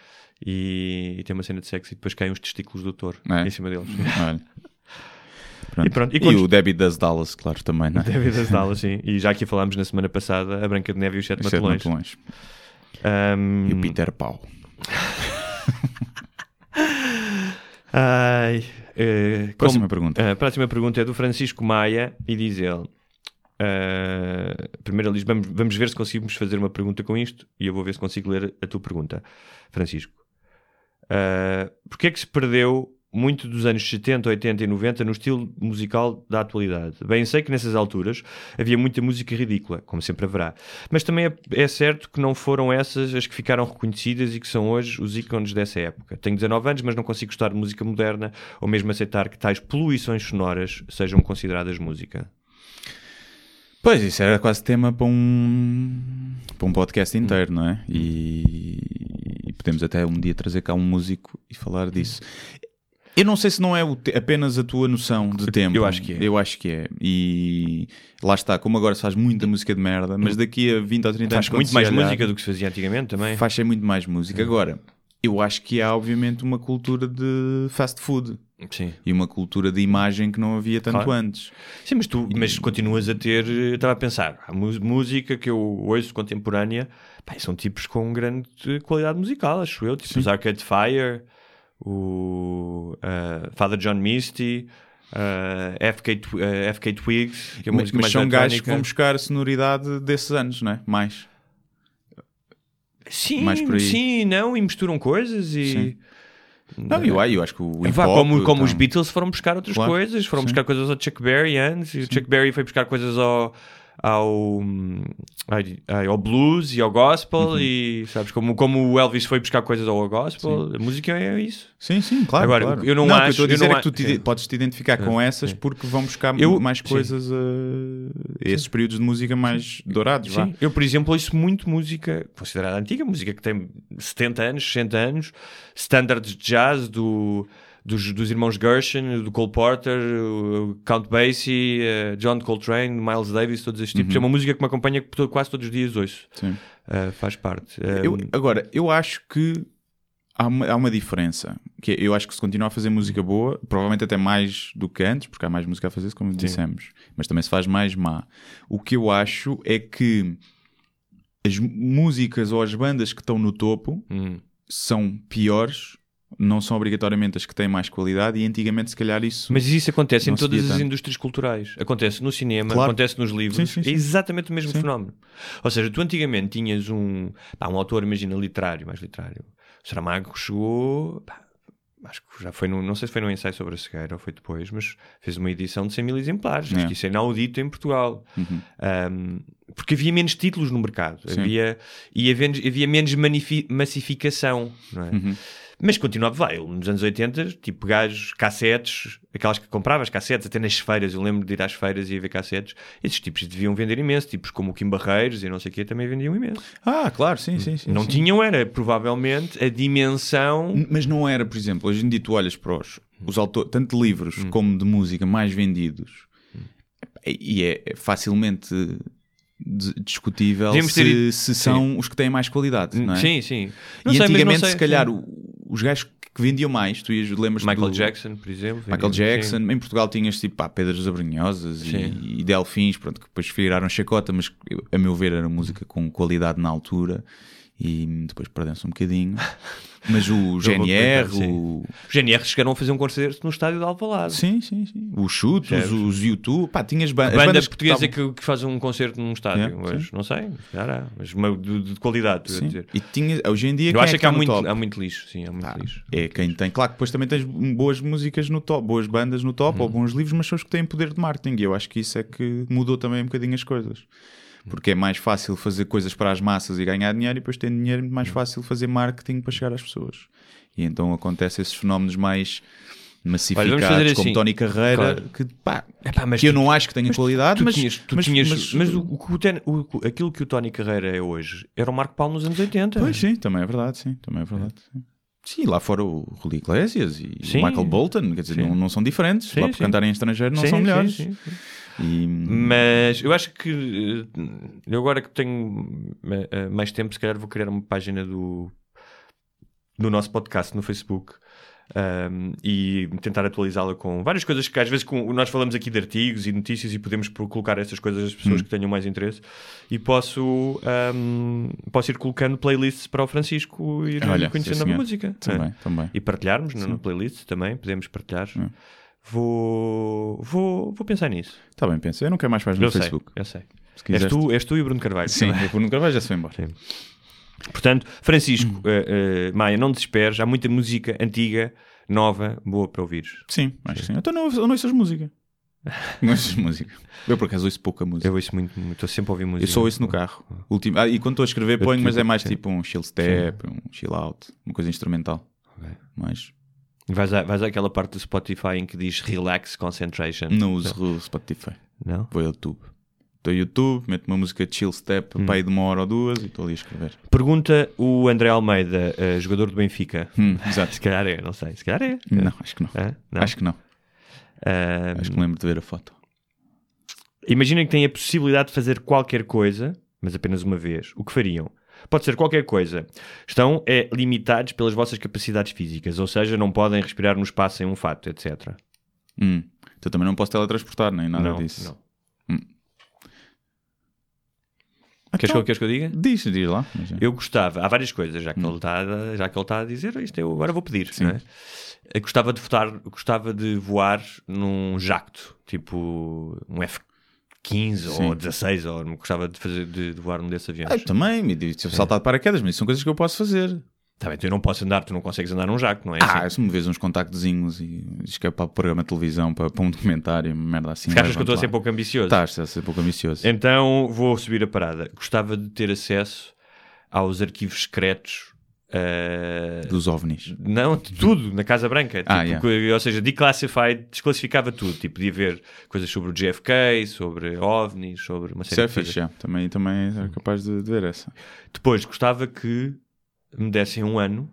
E, e tem uma cena de sexo e depois caem os testículos do touro é. em cima deles. Olha. Pronto. E, pronto, e, quando... e o Debbie das Dallas, claro, também, não é? Debbie das Dallas, sim. E já aqui falámos na semana passada, a Branca de Neve e os Sete Matelões. Um... E o Peter Pau. Ai... Uh, próxima como, pergunta. A próxima pergunta é do Francisco Maia e diz ele: uh, primeiro ele diz, vamos, vamos ver se conseguimos fazer uma pergunta com isto e eu vou ver se consigo ler a tua pergunta, Francisco. Uh, Porquê é que se perdeu muito dos anos setenta, oitenta e noventa no estilo musical da atualidade? Bem, sei que nessas alturas havia muita música ridícula, como sempre haverá, mas também é, é certo que não foram essas as que ficaram reconhecidas e que são hoje os ícones dessa época. Tenho dezanove anos, mas não consigo gostar de música moderna ou mesmo aceitar que tais poluições sonoras sejam consideradas música. Pois, isso era quase tema para um, para um podcast inteiro, não é? E, e podemos até um dia trazer cá um músico e falar disso. Eu não sei se não é o te- apenas a tua noção de tempo. Eu acho que é. Eu acho que é. E lá está, como agora se faz muita música de merda, mas daqui a vinte ou trinta anos... Faz muito mais olhar, música do que se fazia antigamente também. Faz muito mais música. É. Agora, eu acho que há obviamente uma cultura de fast food. Sim. E uma cultura de imagem que não havia tanto claro. antes. Sim, mas tu mas continuas a ter... Eu estava a pensar, a música que eu ouço contemporânea, pá, são tipos com grande qualidade musical, acho eu. Tipo os Arcade Fire... o uh, Father John Misty, uh, F K, uh, F K Twigs, que é uma música mais eletrónica. Mas são gajos que vão buscar a sonoridade desses anos, não é? Mais. Sim, mais por aí. Sim, não, e misturam coisas e... Sim. Não, eu, eu acho que o hip-hop, como, como então... os Beatles foram buscar outras claro, coisas, foram sim. buscar coisas ao Chuck Berry antes, e o sim. Chuck Berry foi buscar coisas ao, ao, ao blues e ao gospel, uhum. e sabes, como, como o Elvis foi buscar coisas ao gospel, sim. a música é isso. Sim, sim, claro. Agora, claro. eu não, não acho... O que eu estou a dizer é que tu te, podes te identificar com essas sim. porque vão buscar eu, mais coisas a esses sim. períodos de música mais dourados. Sim. Vá. Eu, por exemplo, ouço muito música considerada antiga, música que tem setenta anos, sessenta anos, standards de jazz do... Dos, dos irmãos Gershwin, do Cole Porter, o Count Basie, uh, John Coltrane, Miles Davis, todos estes tipos. Uhum. É uma música que me acompanha todo, quase todos os dias hoje. Sim. Uh, faz parte. Eu, um... Agora, eu acho que há uma, há uma diferença. Que é, eu acho que se continua a fazer música boa, provavelmente até mais do que antes, porque há mais música a fazer-se, como Sim. dissemos. Mas também se faz mais má. O que eu acho é que as músicas ou as bandas que estão no topo uhum. são piores... Não são obrigatoriamente as que têm mais qualidade, e antigamente, se calhar, isso. Mas isso acontece em todas as tanto. indústrias culturais. Acontece no cinema, claro. acontece nos livros. Sim, sim, sim. É exatamente o mesmo sim. fenómeno. Ou seja, tu antigamente tinhas um. Pá, um autor, imagina, literário, mais literário. O Saramago chegou. Pá, acho que já foi. No, não sei se foi num ensaio sobre a cegueira ou foi depois, mas fez uma edição de cem mil exemplares. É. Acho que isso é inaudito em Portugal. Uhum. Um, porque havia menos títulos no mercado. Havia, e havia, havia menos manifi- massificação, não é? Uhum. Mas continuava, vai, nos anos oitenta, tipo gajos, cassetes, aquelas que compravas, cassetes, até nas feiras, eu lembro de ir às feiras e ir ver cassetes, esses tipos deviam vender imenso, tipos como o Kim Barreiros e não sei o quê, também vendiam imenso. Ah, claro, sim, sim. sim não sim. tinham, era provavelmente a dimensão... Mas não era, por exemplo, hoje em dia tu olhas para os, os autores, tanto de livros hum. como de música, mais vendidos, hum. e é facilmente... discutível se, se são sim. os que têm mais qualidade, não é? Sim, sim. Não e sei, antigamente, sei, se calhar, sim. os gajos que vendiam mais, tu ias, lembras-te Michael do... Jackson, por exemplo. Michael Jackson. Sim. Em Portugal tinhas tipo pá, Pedras Abrunhosas e, e Delfins, pronto, que depois viraram chacota, mas a meu ver era música com qualidade na altura e depois perdeu-se um bocadinho. Mas o G N R, tentar, o... o G N R chegaram a fazer um concerto no estádio de Alvalade. Sim, sim, sim. Os Chutes, é, os YouTube, pá, tinhas ban- bandas... Banda portuguesa que, tavam... que faz um concerto num estádio, é, mas, não sei, já mas uma de, de qualidade, sim. dizer. E tinha, hoje em dia... Eu acho é que, que há, muito, há muito lixo, sim, há muito ah, lixo. É quem tem, claro que depois também tens boas músicas no top, boas bandas no top, hum. ou bons livros, mas são os que têm poder de marketing, e eu acho que isso é que mudou também um bocadinho as coisas. Porque é mais fácil fazer coisas para as massas e ganhar dinheiro, e depois tendo dinheiro é muito mais fácil fazer marketing para chegar às pessoas. E então acontecem esses fenómenos mais massificados, olha, como assim. Tony Carreira, claro. que, pá, é pá, mas que tu, eu não acho que tenha mas qualidade, tu, tu mas, tinhas, tu mas, tinhas, mas, mas, mas o, o, o, aquilo que o Tony Carreira é hoje era o Marco Paulo nos anos oitenta. Pois sim, também é verdade, sim, também é verdade. É. Sim. Sim, lá fora o Rui Iglesias e sim. o Michael Bolton, quer dizer, não, não são diferentes, sim, lá por sim. cantarem em estrangeiro não sim, são melhores. Sim, sim, sim. E... Mas eu acho que eu agora que tenho mais tempo, se calhar vou criar uma página do, do nosso podcast no Facebook um, e tentar atualizá-la com várias coisas que às vezes com, nós falamos aqui de artigos e notícias e podemos colocar essas coisas às pessoas hum. que tenham mais interesse, e posso, um, posso ir colocando playlists para o Francisco ir Olha, conhecendo a música também, é. também. E partilharmos na playlist também, podemos partilhar hum. Vou, vou, vou pensar nisso. Está bem, pensa. Eu não quero mais fazer no sei, Facebook. Eu sei. Se és, tu, és tu e o Bruno Carvalho. Sim, o Bruno Carvalho já se foi embora. Sim. Portanto, Francisco, hum. uh, uh, Maia, não desesperes. Há muita música antiga, nova, boa para ouvir. Sim, acho sim. que sim. Então não, não ouças música. Não ouças música. Eu por acaso ouço pouca música. Eu ouço muito, estou sempre a ouvir música. Eu só ouço no carro. Ultimo... Ah, e quando estou a escrever, ponho, mas é mais sim. tipo um chill step, sim. um chill out, uma coisa instrumental. Okay. Mas. Vais, a, vais àquela parte do Spotify em que diz Relax Concentration. Não uso o Spotify. Não? Vou ao YouTube. Estou ao YouTube, meto uma música de chill step hum. para aí de uma hora ou duas e estou ali a escrever. Pergunta o André Almeida, uh, jogador do Benfica. Hum, exato. Se calhar é, não sei. Se calhar é. Não, acho que não. Ah, não? Acho que não. Uh, acho que me lembro de ver a foto. Imaginem que têm a possibilidade de fazer qualquer coisa, mas apenas uma vez. O que fariam? Pode ser qualquer coisa. Estão é, limitados pelas vossas capacidades físicas, ou seja, não podem respirar no espaço em um fato, etcétera. Hum. Então também não posso teletransportar, nem nada não, disso. Não. Hum. Ah, queres, então, que, queres que eu diga? Diz, diz lá. Eu gostava, há várias coisas, já que hum. ele está, já que ele está a dizer isto, eu agora vou pedir. Não é? Eu gostava de votar, gostava de voar num jacto, tipo um F quinze Sim. ou dezasseis, ou me gostava de, fazer, de voar-me desses aviões. Eu também, me disse saltar de paraquedas, mas isso são coisas que eu posso fazer. Tá bem, tu não posso andar, tu não consegues andar num jaco, não é? Ah, assim? Se me vês uns contactozinhos e diz que é para o programa de televisão, para, para um documentário, uma merda assim. Achas que eu estou a ser pouco ambicioso? Estás a ser pouco ambicioso. Então vou subir a parada. Gostava de ter acesso aos arquivos secretos uh... dos OVNIs. Não, de tudo, na Casa Branca. Tipo, ah, yeah. Ou seja, declassified, desclassificava tudo. Tipo, podia ver coisas sobre o J F K, sobre OVNIs, sobre uma série Isso de coisas. É também, também era capaz de, de ver essa. Depois, gostava que me dessem um ano.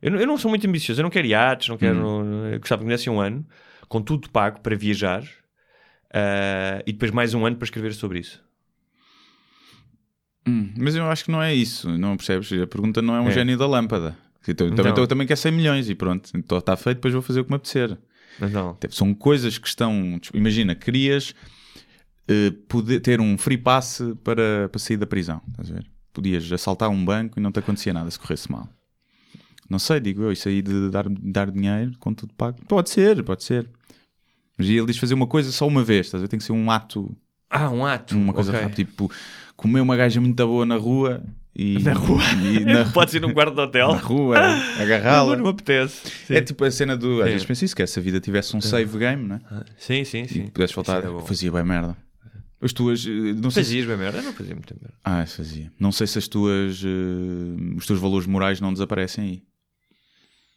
Eu não, eu não sou muito ambicioso, eu não quero iates, não quero. Uhum. Eu gostava que me dessem um ano, com tudo pago para viajar, uh, e depois mais um ano para escrever sobre isso. Hum, mas eu acho que não é isso, não percebes? A pergunta não é um é. gênio da lâmpada. Eu, eu, então, eu, eu também quero cem milhões e pronto, está feito, depois vou fazer o que me apetecer. Então. São coisas que estão. Imagina, querias uh, poder ter um free pass para, para sair da prisão, estás a ver? Podias assaltar um banco e não te acontecia nada se corresse mal. Não sei, digo eu, isso aí de dar, dar dinheiro com tudo pago. Pode ser, pode ser. Mas ele diz fazer uma coisa só uma vez, estás a ver? Tem que ser um ato. Ah, um ato. Uma coisa okay. rápida, tipo, comer uma gaja muito boa na rua e... Na rua? E na... Pode ser num quarto de hotel. Na rua, agarrá-la. Não me apetece. Sim. É tipo a cena do... Às vezes penso isso, que essa vida tivesse um save game, não é? Sim, sim, sim. E pudesse faltar, fazia bem merda. As tuas... Não fazias sei se... bem merda? Eu não fazia muito merda. Ah, fazia. Não sei se as tuas... Uh, os teus valores morais não desaparecem aí.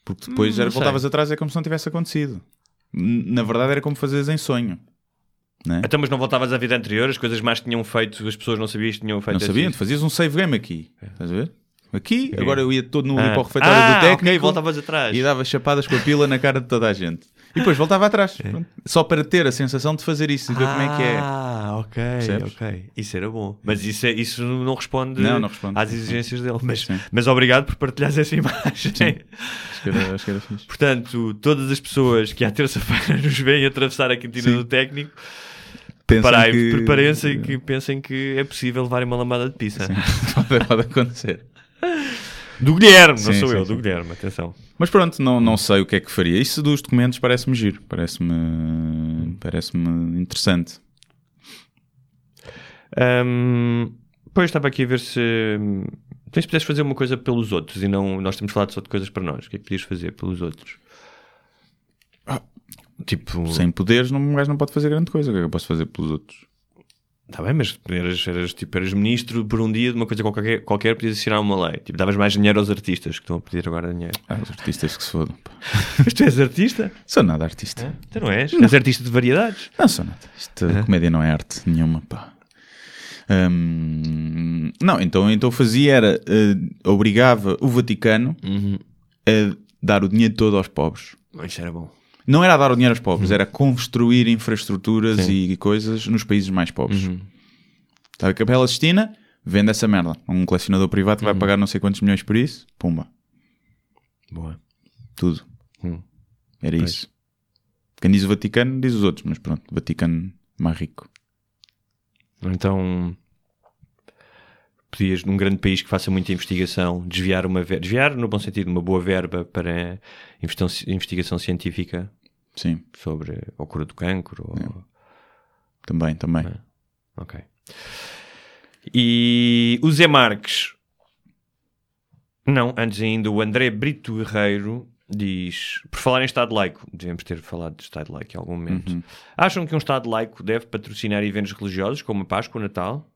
Porque depois hum, já voltavas sei. atrás, é como se não tivesse acontecido. Na verdade era como fazeres em sonho. Não é? Então, mas não voltavas à vida anterior? As coisas mais que tinham feito, as pessoas não sabiam que tinham feito... Não sabiam, assim. Fazias um save game aqui. É. Estás a ver? Aqui, é. agora eu ia todo no ah. hipo-refeitório ah, do técnico. Ah, ok, voltavas atrás. E dava chapadas com a pila na cara de toda a gente. E depois voltava atrás. É. Só para ter a sensação de fazer isso, de ver ah, como é que é. Ah, ok, percebes? Ok. Isso era bom. Mas isso, é, isso não, responde não, não responde às exigências dele. Mas, mas obrigado por partilhares essa imagem. Sim. Acho que era, acho que era fixe. Portanto, todas as pessoas que à terça-feira nos veem atravessar a quintina Sim. do técnico, preparem-se que... Preparem-se que pensem que é possível levarem uma lamada de pizza. Pode, pode acontecer. Do Guilherme, sim, não sou sim, eu, sim. do Guilherme, atenção. Mas pronto, não, não sei o que é que faria. Isso dos documentos parece-me giro, parece-me, parece-me interessante. Um, pois estava aqui a ver se... Então, se pudesse fazer uma coisa pelos outros e não... Nós temos falado só de coisas para nós. O que é que podias fazer pelos outros? Ah, tipo... Sem poderes, um gajo não pode fazer grande coisa. O que é que eu posso fazer pelos outros? Está bem, mas eras, eras, tipo, eras ministro por um dia de uma coisa qualquer, qualquer podias assinar uma lei. Tipo, davas mais dinheiro aos artistas que estão a pedir agora dinheiro. Ah, os artistas que se fodam. Mas tu és artista? Sou nada artista. Ah, tu não és? Não. És artista de variedades? Não sou nada. Isto, ah. Comédia não é arte nenhuma, pá. Hum, não, então, então fazia era, uh, obrigava o Vaticano uhum. a dar o dinheiro todo aos pobres. Isso era bom. Não era dar o dinheiro aos pobres, uhum. era construir infraestruturas Sim. e coisas nos países mais pobres. Uhum. Está a Capela Sistina, vende essa merda. Um colecionador privado que uhum. vai pagar não sei quantos milhões por isso, pumba. Boa. Tudo. Uhum. Era pois. Isso. Quem diz o Vaticano, diz os outros, mas pronto, o Vaticano mais rico. Então... Podias, num grande país que faça muita investigação, desviar uma verba, desviar no bom sentido, uma boa verba para investigação científica Sim. sobre a cura do cancro. Ou... É. Também, também. Ah, ok. E o Zé Marques, não, antes ainda, o André Brito Herreiro diz, por falar em Estado laico, devemos ter falado de Estado laico em algum momento, uhum. acham que um Estado laico deve patrocinar eventos religiosos como a Páscoa, o Natal?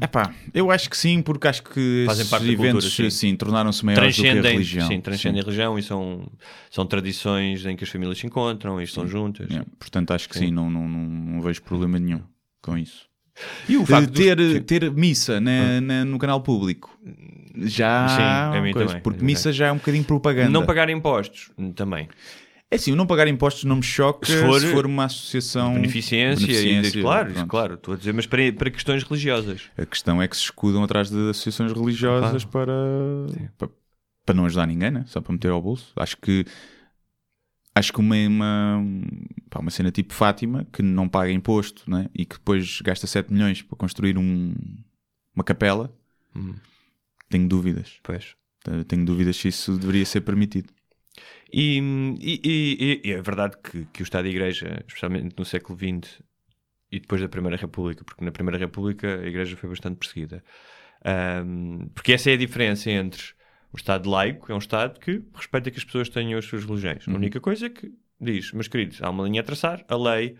Epá, eu acho que sim, porque acho que fazem esses parte eventos da cultura, sim. Sim, tornaram-se maiores do que a religião. Sim, transcendem a religião e são, são tradições em que as famílias se encontram e estão sim. juntas. É, portanto, acho que sim, sim não, não, não vejo problema nenhum com isso. E o facto de ter, do... ter missa na, na, no canal público já sim, a mim coisa, também, porque missa já é um bocadinho propaganda. Não pagar impostos também. É assim, o não pagar impostos não me choca se for, se for uma associação... Beneficência, beneficência e, claro, isso, claro, estou a dizer, mas para, para questões religiosas. A questão é que se escudam atrás de associações religiosas claro. para, para, para não ajudar ninguém, né? Só para meter ao bolso. Acho que, acho que uma, uma, pá, uma cena tipo Fátima, que não paga imposto, né? E que depois gasta sete milhões para construir um, uma capela, hum. tenho dúvidas. Pois. Tenho dúvidas se isso deveria ser permitido. E, e, e, e é verdade que, que o Estado e a Igreja, especialmente no século vinte e depois da Primeira República, porque na Primeira República a Igreja foi bastante perseguida, um, porque essa é a diferença entre o Estado laico, é um Estado que respeita que as pessoas tenham as suas religiões. Uhum. A única coisa é que diz, meus queridos, há uma linha a traçar, a lei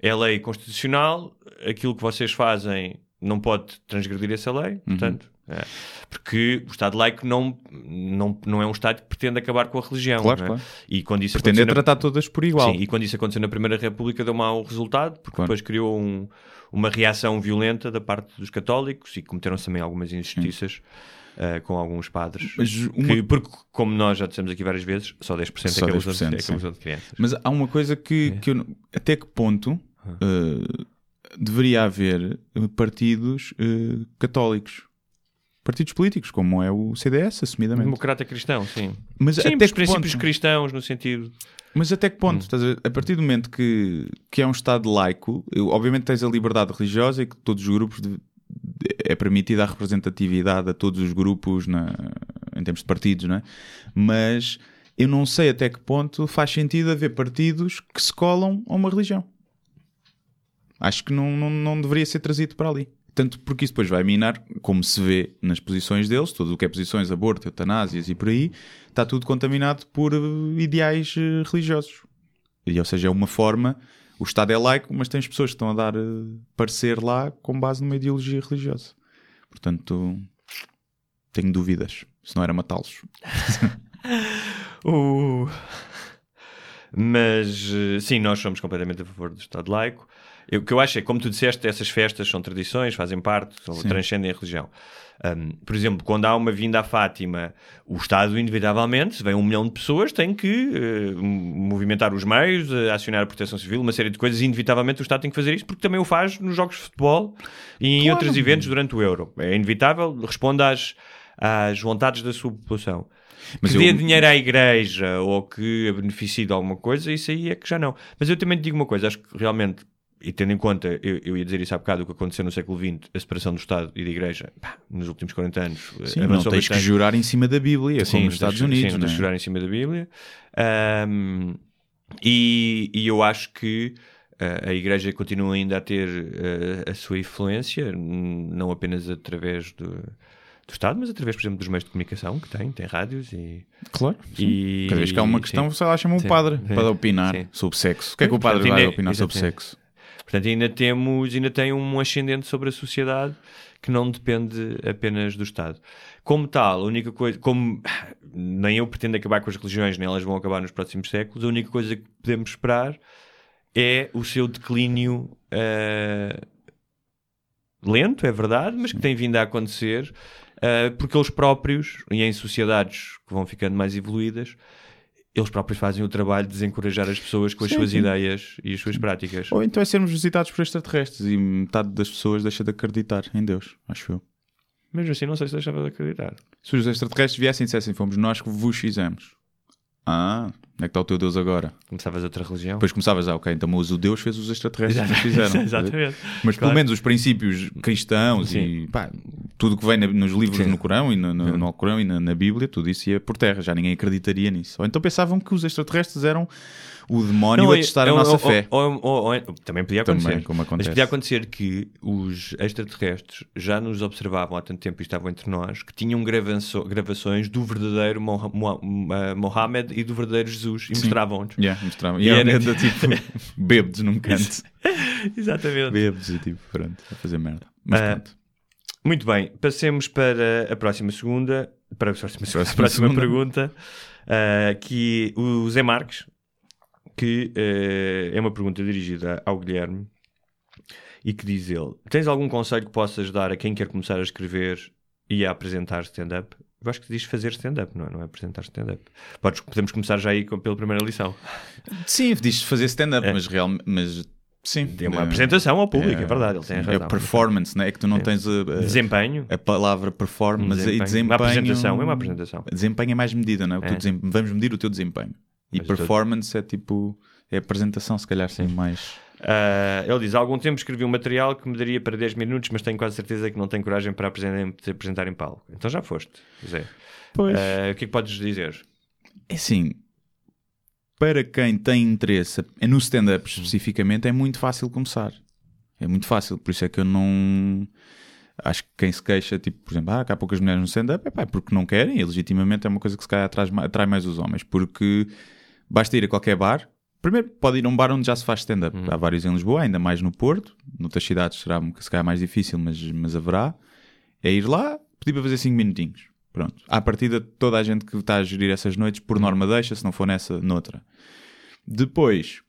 é a lei constitucional, aquilo que vocês fazem não pode transgredir essa lei, portanto... Uhum. É. Porque o Estado laico não, não, não é um Estado que pretende acabar com a religião, claro, não é? Claro. E quando isso pretende na... tratar todas por igual. Sim, e quando isso aconteceu na Primeira República deu mau resultado, porque claro. Depois criou um, uma reação violenta da parte dos católicos e cometeram-se também algumas injustiças uh, com alguns padres. Mas uma... que, porque, como nós já dissemos aqui várias vezes, só dez por cento, só é que usam é é de crianças. Mas há uma coisa que, é. que eu, até que ponto uh, deveria haver partidos uh, católicos? Partidos políticos, como é o C D S, assumidamente. Democrata cristão, sim. Mas sim, até os que princípios ponto? cristãos, no sentido... Mas até que ponto? Hum. Estás a, a partir do momento que, que é um Estado laico, obviamente tens a liberdade religiosa e que todos os grupos... De, é permitida a representatividade a todos os grupos na, em termos de partidos, não é? Mas eu não sei até que ponto faz sentido haver partidos que se colam a uma religião. Acho que não, não, não deveria ser trazido para ali. Tanto porque isso depois vai minar, como se vê nas posições deles, tudo o que é posições, aborto, eutanásias e por aí, está tudo contaminado por ideais religiosos. E, ou seja, é uma forma... O Estado é laico, mas tens pessoas que estão a dar parecer lá com base numa ideologia religiosa. Portanto, tenho dúvidas. Se não era matá-los. uh, mas, sim, nós somos completamente a favor do Estado laico. Eu, o que eu acho é, como tu disseste, essas festas são tradições, fazem parte, são, transcendem a religião. Um, por exemplo, quando há uma vinda à Fátima, o Estado, inevitavelmente, se vem um milhão de pessoas, tem que uh, movimentar os meios, uh, acionar a Proteção Civil, uma série de coisas. Inevitavelmente, o Estado tem que fazer isso, porque também o faz nos jogos de futebol e claro. Em outros eventos durante o Euro. É inevitável, responde às, às vontades da sua população. Mas que eu... dê dinheiro à igreja ou que a beneficie de alguma coisa, isso aí é que já não. Mas eu também te digo uma coisa, acho que realmente... E tendo em conta, eu, eu ia dizer isso há bocado, o que aconteceu no século vinte, a separação do Estado e da Igreja, pá, nos últimos quarenta anos... Sim, não tens bastante. Que jurar em cima da Bíblia, sim, como nos Estados Unidos. Sim, não tens que jurar em cima da Bíblia. Um, e, e eu acho que a, a Igreja continua ainda a ter a, a sua influência, não apenas através do... do Estado, mas através, por exemplo, dos meios de comunicação que tem, tem rádios e... Claro, e... cada vez que há uma questão, sim. Você lá chama o um padre sim. para opinar sim. sobre sexo. O que é que o padre Portanto, vai ainda... opinar Exatamente. sobre sexo? Portanto, ainda temos, ainda tem um ascendente sobre a sociedade que não depende apenas do Estado. Como tal, a única coisa... Como nem eu pretendo acabar com as religiões, nem elas vão acabar nos próximos séculos, a única coisa que podemos esperar é o seu declínio... Uh, lento, é verdade, mas que tem vindo a acontecer... Uh, porque eles próprios, e em sociedades que vão ficando mais evoluídas, eles próprios fazem o trabalho de desencorajar as pessoas com as sim, suas sim. ideias e as suas sim. práticas. Ou então é sermos visitados por extraterrestres e metade das pessoas deixa de acreditar em Deus, acho eu. Mesmo assim não sei se deixava de acreditar. Se os extraterrestres viessem e dissessem, fomos nós que vos fizemos. Ah, onde é que está o teu Deus agora? Começavas outra religião? Depois começavas, ah ok, então mas o Deus fez os extraterrestres que fizeram. Exatamente. Mas claro. Pelo menos os princípios cristãos sim. e pá, tudo que vem na, nos livros sim. no Corão e no, no, no Alcorão e na, na Bíblia, tudo isso ia por terra, já ninguém acreditaria nisso. Ou então pensavam que os extraterrestres eram o demónio não, a testar eu, a nossa ou, fé. Ou, ou, ou, também podia acontecer. Também, como acontece. Mas podia acontecer que os extraterrestres já nos observavam há tanto tempo e estavam entre nós, que tinham gravaço, gravações do verdadeiro Mohammed e do verdadeiro Jesus e mostravam-nos. Yeah, mostravam. E, e era, era tipo bêbados num canto. Exatamente. Bêbados e tipo, pronto, a fazer merda. Mas uh, pronto. Muito bem, passemos para a próxima segunda, para a próxima, próxima, a próxima segunda. pergunta, uh, que o Zé Marques, que uh, é uma pergunta dirigida ao Guilherme e que diz ele, tens algum conselho que possas dar a quem quer começar a escrever e a apresentar stand-up? Eu acho que diz fazer stand-up, não é? Não é apresentar stand-up. Podes, podemos começar já aí com, pela primeira lição. Sim, diz fazer stand-up, é. mas realmente... Mas... Sim. Tem uma é, apresentação ao público, é, é verdade. Ele tem razão, é performance, né? É que tu não é. tens a, a, desempenho. A palavra performance desempenho. E desempenho. Uma apresentação é uma apresentação. Desempenho é mais medida, não é? O é. Teu desem... Vamos medir o teu desempenho. E mas performance todo... é tipo. É apresentação, se calhar, sim, mais. Uh, ele diz: há algum tempo escrevi um material que me daria para dez minutos, mas tenho quase certeza que não tenho coragem para apresentar em palco. Então já foste, Zé. Pois. Uh, o que é que podes dizer? É assim. para quem tem interesse no stand-up especificamente, é muito fácil começar. É muito fácil, por isso é que eu não... Acho que quem se queixa, tipo, por exemplo, ah, há poucas mulheres no stand-up, é pá, porque não querem, e legitimamente é uma coisa que se calhar atrai, atrai mais os homens, porque basta ir a qualquer bar. Primeiro, pode ir a um bar onde já se faz stand-up. Uhum. Há vários em Lisboa, ainda mais no Porto. Noutras cidades será se calhar mais difícil, mas, mas haverá. É ir lá, pedir para fazer cinco minutinhos. Pronto. À partida, toda a gente que está a gerir essas noites, por norma deixa, se não for nessa, noutra. Depois,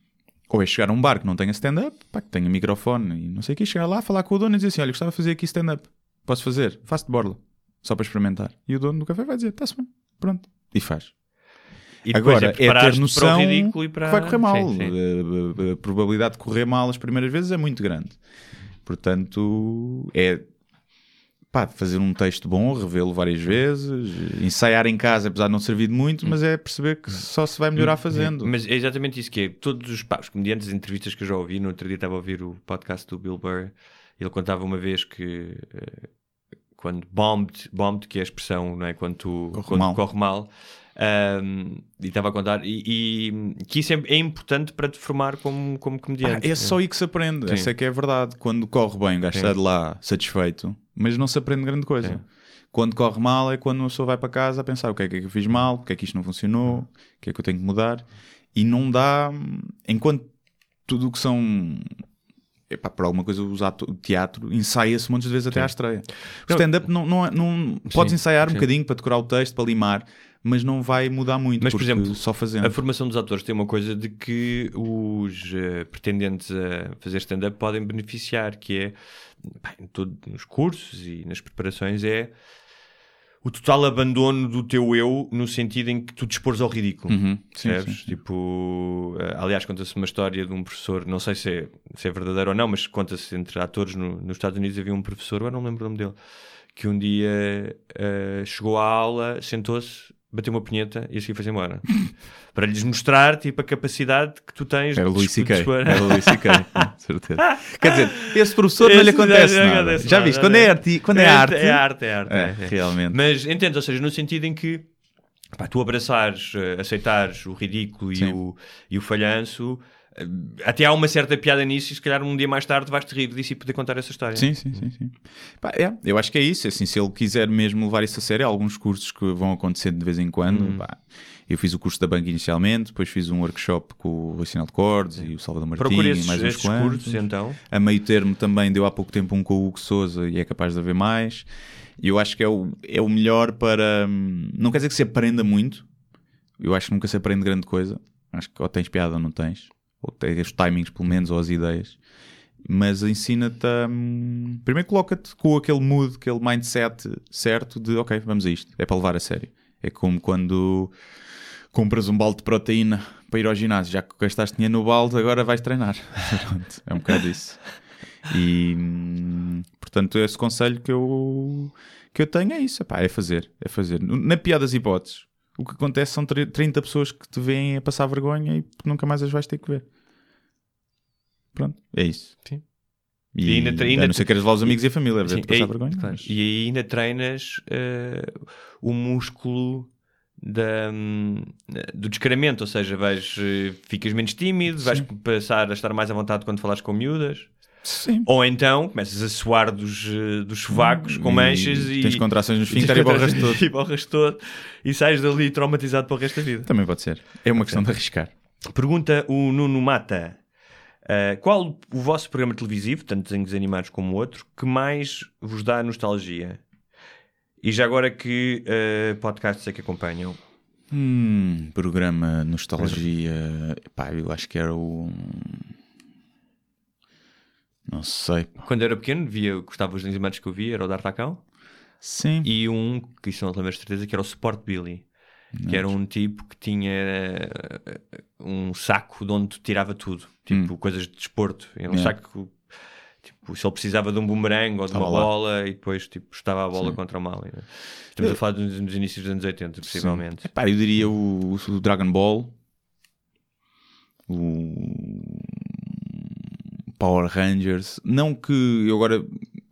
ou é chegar a um bar que não tenha stand-up, pá, que tenha microfone e não sei o que, chegar lá, falar com o dono e dizer assim, olha, gostava de fazer aqui stand-up. Posso fazer? Faço de borla. Só para experimentar. E o dono do café vai dizer, está-se bem. Pronto. E faz. E agora, é, é ter noção para para... que vai correr mal. Sim, sim. A, a, a probabilidade de correr mal as primeiras vezes é muito grande. Portanto, é pá, fazer um texto bom, revê-lo várias vezes, ensaiar em casa, apesar de não servir de muito, mas é perceber que só se vai melhorar fazendo. Mas é exatamente isso que é. Todos os, pá, os comediantes, as entrevistas que eu já ouvi, no outro dia estava a ouvir o podcast do Bill Burr, ele contava uma vez que... Quando bombed, bombed, que é a expressão, não é? Quando tu corre quando mal. Corre mal um, e estava a contar, e, e que isso é, é importante para te formar como, como comediante. Ah, é só aí que se aprende, sim. Essa é que é a verdade. Quando corre bem, o gajo sai de lá satisfeito, mas não se aprende grande coisa. Sim. Quando corre mal é quando uma pessoa vai para casa a pensar o que é que eu fiz mal, o que é que isto não funcionou, o que é que eu tenho que mudar, e não dá, enquanto tudo o que são... Epá, por alguma coisa o teatro ensaia-se muitas vezes até sim. à estreia. O stand-up não, não, não, podes sim, ensaiar sim. um bocadinho para decorar o texto, para limar, mas não vai mudar muito. Mas, por exemplo, só fazendo. A formação dos atores tem uma coisa de que os uh, pretendentes a fazer stand-up podem beneficiar, que é, bem, todo, nos cursos e nas preparações, é o total abandono do teu eu, no sentido em que tu te expores ao ridículo. Uhum, sim, sim. Tipo, aliás, conta-se uma história de um professor, não sei se é, se é verdadeiro ou não, mas conta-se entre atores no, nos Estados Unidos, havia um professor, eu não lembro o nome dele, que um dia uh, chegou à aula, sentou-se, bateu uma punheta e assim foi-se embora. Para lhes mostrar, tipo, a capacidade que tu tens... Era o Luís C K. Era o Luís C K, com certeza. Quer dizer, esse professor esse não lhe acontece nada. Nada. Já viste, quando é arte... Quando é, é arte, é arte, é arte. É, é. Realmente. Mas, entendes, ou seja, no sentido em que pá, tu abraçares, aceitares o ridículo e o, e o falhanço... Até há uma certa piada nisso e se calhar um dia mais tarde vais-te rir disso e poder contar essa história. Sim, sim, sim, sim. Pá, é, eu acho que é isso, assim, se ele quiser mesmo levar isso a sério, há alguns cursos que vão acontecendo de vez em quando. Hum. Pá, eu fiz o curso da banca inicialmente, depois fiz um workshop com o Rui Sinal de Cordes e o Salvador Martins. Procure esses, e mais uns quantos cursos, então. A meio termo também deu há pouco tempo um com o Hugo Sousa e é capaz de haver mais. E eu acho que é o, é o melhor para... Não quer dizer que se aprenda muito, eu acho que nunca se aprende grande coisa. Acho que ou tens piada ou não tens. Ou os timings, pelo menos, ou as ideias, mas ensina-te a... Hum, primeiro coloca-te com aquele mood, aquele mindset certo de ok, vamos a isto, é para levar a sério. É como quando compras um balde de proteína para ir ao ginásio, já que gastaste dinheiro no balde, agora vais treinar. Pronto, é um bocado isso. E, hum, portanto, esse conselho que eu, que eu tenho é isso, epá, é fazer, é fazer. Na pior das hipóteses, o que acontece são trinta pessoas que te veem a passar vergonha e nunca mais as vais ter que ver. Pronto, é isso. Sim. E, e ainda treina, a não ser que eres lá os amigos e, e a família, sim, ver-te passar e, vergonha. Claro. Mas... E ainda treinas uh, o músculo da, um, do descaramento, ou seja, vais, ficas menos tímido, vais sim. passar a estar mais à vontade quando falares com miúdas. Sim. Ou então começas a suar dos, dos sovacos com manchas e, e tens contrações no esfíncter e borras todo. E borras todo e sais dali traumatizado para o resto da vida. Também pode ser. É uma questão de arriscar. Pergunta o Nuno Mata: uh, qual o vosso programa televisivo, tanto desenhos animados como outro, que mais vos dá nostalgia? E já agora que uh, podcasts é que acompanham? Hum, programa nostalgia. É. Pá, eu acho que era o... Não sei. Quando era pequeno, via, gostava dos desenhos animados que eu via, era o D'Artacão. Sim. E um, que isso não lembro de certeza, que era o Sport Billy. Não. Que era um tipo que tinha um saco de onde tirava tudo. Tipo, hum. coisas de desporto. Era um é. saco que, tipo, se ele precisava de um bumerangue ou de estava uma bola, lá. E depois, tipo, estava a bola sim. contra o mal. Né? Estamos eu... a falar dos, dos inícios dos anos oitenta, possivelmente. Epá, eu diria o, o Dragon Ball. O... Power Rangers, não que eu agora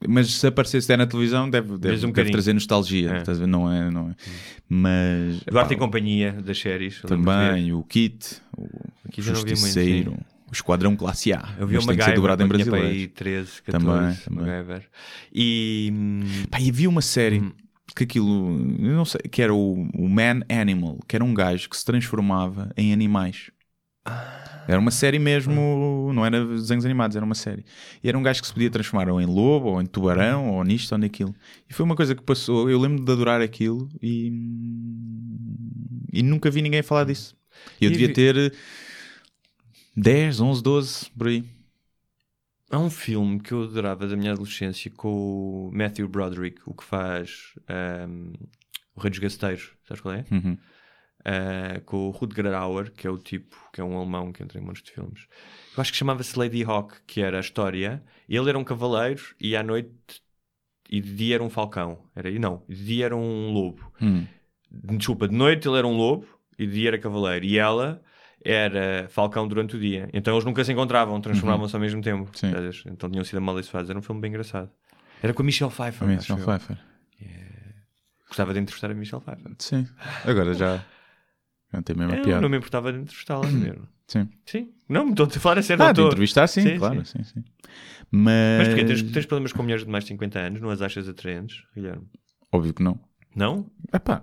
Mas se aparecesse der na televisão, deve, deve, um deve trazer nostalgia. É. Não é, não é. Mas, Duarte e Companhia, das séries. Também, o Kit, o, o Justiceiro, muito, o Esquadrão Classe A. Eu vi uma MacGyver, dobrado em brasileiro. treze, catorze, também, MacGyver. E pá, havia uma série hum. que aquilo, eu não sei, que era o, o Man Animal, que era um gajo que se transformava em animais. Ah. Era uma série mesmo, não era desenhos animados, era uma série. E era um gajo que se podia transformar ou em lobo, ou em tubarão, ou nisto, ou naquilo. E foi uma coisa que passou, eu lembro de adorar aquilo e, e nunca vi ninguém falar disso. Eu e devia vi... ter dez, onze, doze, por aí. Há um filme que eu adorava da minha adolescência com o Matthew Broderick, o que faz um, O Rei dos Gasteiros, sabes qual é? Uhum. Uh, com o Rutger Hauer, que é o tipo, que é um alemão que entra em montes de filmes. Eu acho que chamava-se Lady Hawk, que era a história. Ele era um cavaleiro e à noite e de dia era um falcão. Era, não, de dia era um lobo. Hum. Desculpa, de noite ele era um lobo e de dia era cavaleiro. E ela era falcão durante o dia. Então eles nunca se encontravam, transformavam-se uhum. ao mesmo tempo. Sim. Então tinham sido amaldiçoados. Era um filme bem engraçado. Era com a Michelle Pfeiffer. A Michelle Pfeiffer. Yeah. Gostava de entrevistar a Michelle Pfeiffer. Sim, agora já... Não tem mesmo a piada. Não me importava de entrevistá-la mesmo. Sim. Sim. Não, estou a falar a sério. Ah, de entrevistar, sim, sim, claro. Sim. Sim, sim. Mas... Mas porquê? Tens, tens problemas com mulheres de mais de cinquenta anos? Não as achas atraentes, Guilherme? Óbvio que não. Não? Epá,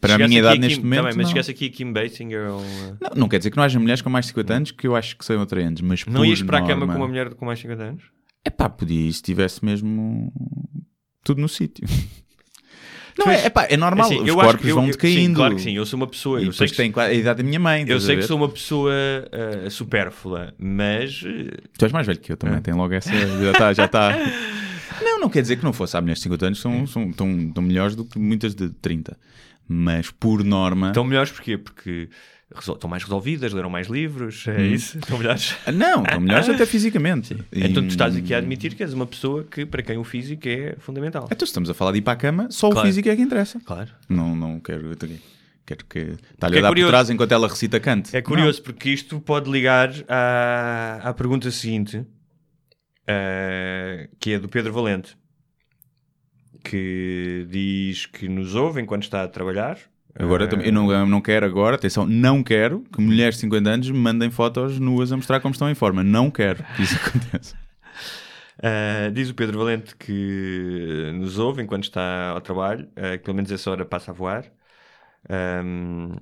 para a minha idade neste Kim, momento. Também, mas chegasse aqui a Kim Basinger ou... Não, não quer dizer que não haja mulheres com mais de cinquenta anos que eu acho que são atraentes, mas não ias para a cama com uma mulher com mais de cinquenta anos? Epá, podia, se tivesse mesmo tudo no sítio. Não, és... é, pá, é normal, assim, os corpos vão decaindo. Sim, claro que sim, eu sou uma pessoa... E eu sei que tenho a idade da minha mãe. Eu sei que sou uma pessoa uh, supérflua, mas... Tu és mais velho que eu também, ah. tem logo essa... Já está, já está... Não, não quer dizer que não fosse. Há mulheres de cinquenta anos são, são tão, tão melhores do que muitas de trinta. Mas, por norma... Estão melhores porquê? Porque resol... estão mais resolvidas, leram mais livros, é hum. isso? Estão melhores? Não, estão melhores até fisicamente. E... Então tu estás aqui a admitir que és uma pessoa que, para quem o físico é fundamental. Então se estamos a falar de ir para a cama, só claro. O físico é que interessa. Claro. Não, não quero... Quero que... Está-lhe a é dar curioso. Por trás enquanto ela recita canto. É curioso, não. Porque isto pode ligar à, à pergunta seguinte... Uh, que é do Pedro Valente, que diz que nos ouve enquanto está a trabalhar. Agora uh, eu não, eu não quero agora, atenção, não quero que mulheres de cinquenta anos me mandem fotos nuas a mostrar como estão em forma. Não quero que isso aconteça. Uh, diz o Pedro Valente que nos ouve enquanto está ao trabalho, uh, que pelo menos essa hora passa a voar. Um,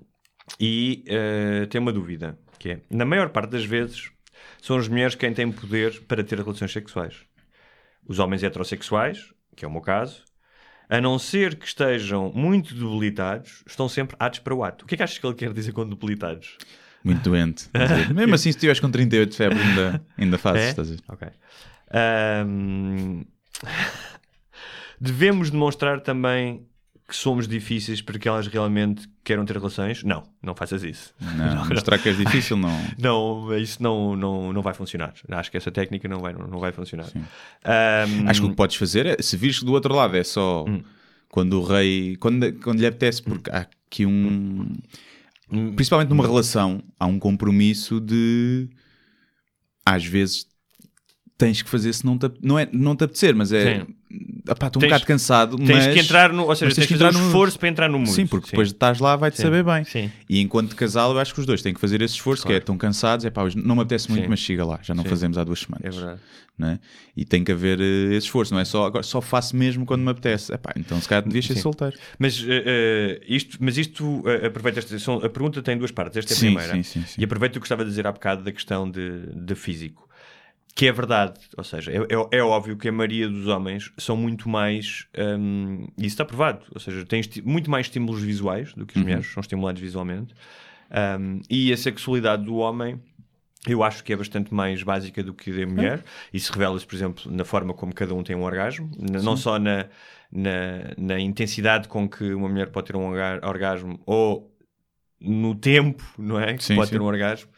e uh, tem uma dúvida, que é, na maior parte das vezes... São as mulheres quem têm poder para ter relações sexuais. Os homens heterossexuais, que é o meu caso, a não ser que estejam muito debilitados, estão sempre atos para o ato. O que é que achas que ele quer dizer com debilitados? Muito doente. Mesmo assim, se estiveres com trinta e oito de febre, ainda, ainda fazes. É? Estás a dizer. Ok. Um... Devemos demonstrar também que somos difíceis para que elas realmente queiram ter relações? Não, não faças isso. Não, mostrar que és difícil, não. Não, isso não, não, não vai funcionar. Acho que essa técnica não vai, não vai funcionar. Um... Acho que o que podes fazer é, se vires que do outro lado é só hum. quando o rei... Quando, quando lhe apetece, porque há aqui um... Hum. Principalmente numa relação, há um compromisso de... Às vezes... Tens que fazer se não te, não é, não te apetecer, mas é... Apá, estou um bocado cansado, tens mas... Tens que entrar no... Ou seja, tens, tens que entrar um no esforço para entrar no mundo. Sim, porque sim. Depois de estás lá vai-te sim. saber bem. Sim. E enquanto casal, eu acho que os dois têm que fazer esse esforço, claro. Que é, estão cansados, é pá, hoje não me apetece muito, sim. mas chega lá. Já não sim. fazemos há duas semanas. É verdade. Né? E tem que haver uh, esse esforço, não é só... Agora, só faço mesmo quando me apetece. É pá, então se calhar devias sim. ser solteiro. Mas uh, isto, mas isto uh, aproveita... Esta, são, a pergunta tem duas partes. Esta é a sim, primeira. Sim, sim, sim. E aproveito o que gostava de dizer há bocado da questão de, de físico. Que é verdade, ou seja, é, é, é óbvio que a maioria dos homens são muito mais, um, isso está provado, ou seja, têm esti- muito mais estímulos visuais do que as uhum. mulheres, são estimulados visualmente, um, e a sexualidade do homem eu acho que é bastante mais básica do que a da mulher, isso revela-se, por exemplo, na forma como cada um tem um orgasmo, na, não só na, na, na intensidade com que uma mulher pode ter um orgasmo, ou no tempo, não é, que sim, pode sim. ter um orgasmo.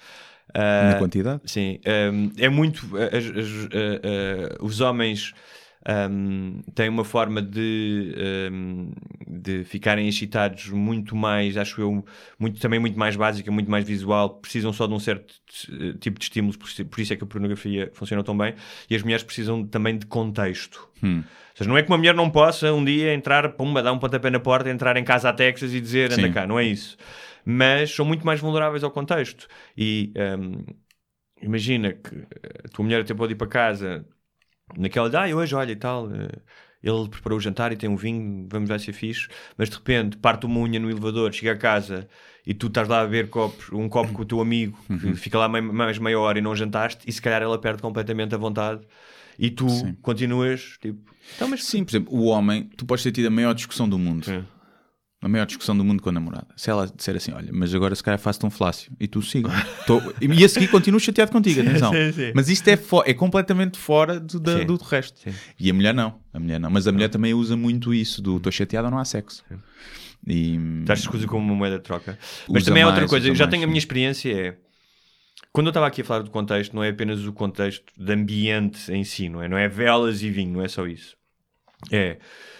Uh, Na quantidade? Sim. Um, é muito... Uh, uh, uh, uh, uh, os homens Um, tem uma forma de, um, de ficarem excitados muito mais, acho eu, muito, também muito mais básica, muito mais visual, precisam só de um certo tipo de estímulos, por isso é que a pornografia funciona tão bem, e as mulheres precisam também de contexto. Hum. Ou seja, não é que uma mulher não possa um dia entrar, pumba, dar um pontapé na porta, entrar em casa a Texas e dizer, anda cá, não é isso. Mas são muito mais vulneráveis ao contexto. E um, imagina que a tua mulher até pode ir para casa... naquela de, ah, hoje, olha e tal, ele preparou o jantar e tem um vinho, vamos lá ser fixe, mas de repente parte uma unha no elevador, chega a casa e tu estás lá a beber copos, um copo com o teu amigo, que uhum. fica lá mais meia hora e não jantaste, e se calhar ela perde completamente a vontade e tu Sim. continuas, tipo... Então, mas... Sim, por exemplo, o homem, tu podes ter tido a maior discussão do mundo, é. a maior discussão do mundo com a namorada. Se ela disser assim, olha, mas agora se calhar faço-te um flácio, e tu siga. Tô... E a seguir continuo chateado contigo, atenção. Sim, sim, sim. Mas isto é, fo... é completamente fora do, da, do resto. Sim. E a mulher não, a mulher não. Mas a mulher também usa muito isso, do estou chateado ou não há sexo. E... Estás escuso como uma moeda de troca. Mas usa também é outra mais, coisa, eu já mais, tenho sim. a minha experiência é... Quando eu estava aqui a falar do contexto, não é apenas o contexto de ambiente em si, não é? Não é velas e vinho, não é só isso. É...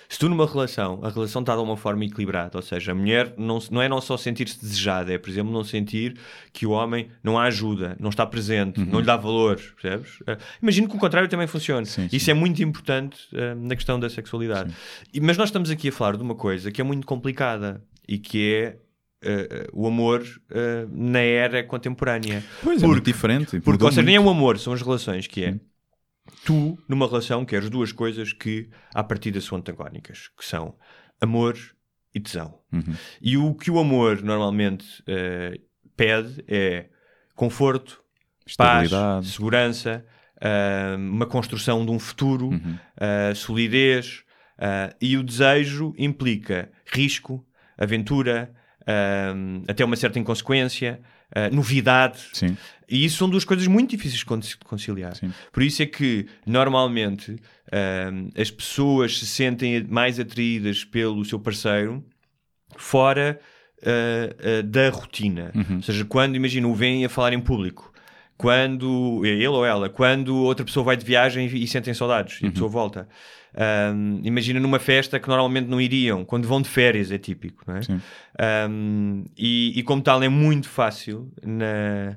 Se tu numa relação, a relação está de uma forma equilibrada, ou seja, a mulher não, não é não só sentir-se desejada, é, por exemplo, não sentir que o homem não a ajuda, não está presente, uhum. não lhe dá valor, percebes? Uh, imagino que o contrário também funcione. Sim, Isso sim. é muito importante uh, na questão da sexualidade. E, mas nós estamos aqui a falar de uma coisa que é muito complicada e que é Uh, o amor uh, na era contemporânea. Pois é, porque, muito diferente. Porque, ou seja, nem é o amor, são as relações que é. Hum. Tu, numa relação, queres duas coisas que, à partida, são antagónicas, que são amor e tesão. Uhum. E o que o amor, normalmente, uh, pede é conforto, paz, segurança, uh, uma construção de um futuro, uhum. uh, solidez, uh, e o desejo implica risco, aventura, uh, até uma certa inconsequência, Uh, novidade, Sim. e isso são duas coisas muito difíceis de conciliar. Sim. Por isso é que normalmente uh, as pessoas se sentem mais atraídas pelo seu parceiro fora uh, uh, da rotina, uhum. ou seja, quando, imagina, o vêm a falar em público, quando ele ou ela, quando outra pessoa vai de viagem e, e sentem saudades, uhum. e a pessoa volta. Um, imagina numa festa que normalmente não iriam, quando vão de férias, é típico, não é? Um, e, e como tal é muito fácil na,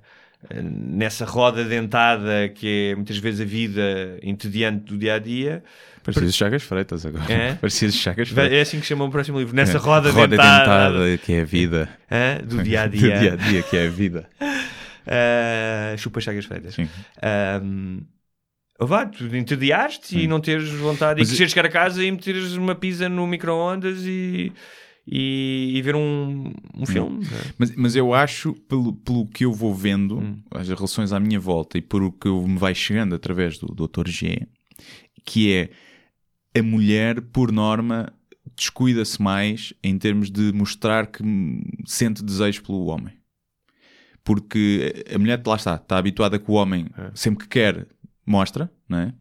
nessa roda dentada que é muitas vezes a vida entediante do dia-a-dia. Parecia de Chagas Freitas agora. É? Parecia de Chagas Freitas. É assim que se chama o próximo livro. Nessa é. roda, roda dentada, dentada que é a vida. Hã? Do dia-a-dia. Do dia-a-dia que é a vida. Uh, chupa Chagas Freitas. Sim. Um, Vá, tu entediaste hum. e não teres vontade mas e queres chegar a casa e meteres uma pizza no micro-ondas e, e, e ver um, um filme. É. Mas, mas eu acho, pelo, pelo que eu velo vendo, hum. as relações à minha volta e por o que eu me vai chegando através do doutor G, que é a mulher, por norma, descuida-se mais em termos de mostrar que sente desejo pelo homem. Porque a mulher, lá está, está habituada que o homem, é. sempre que quer... mostra, não é?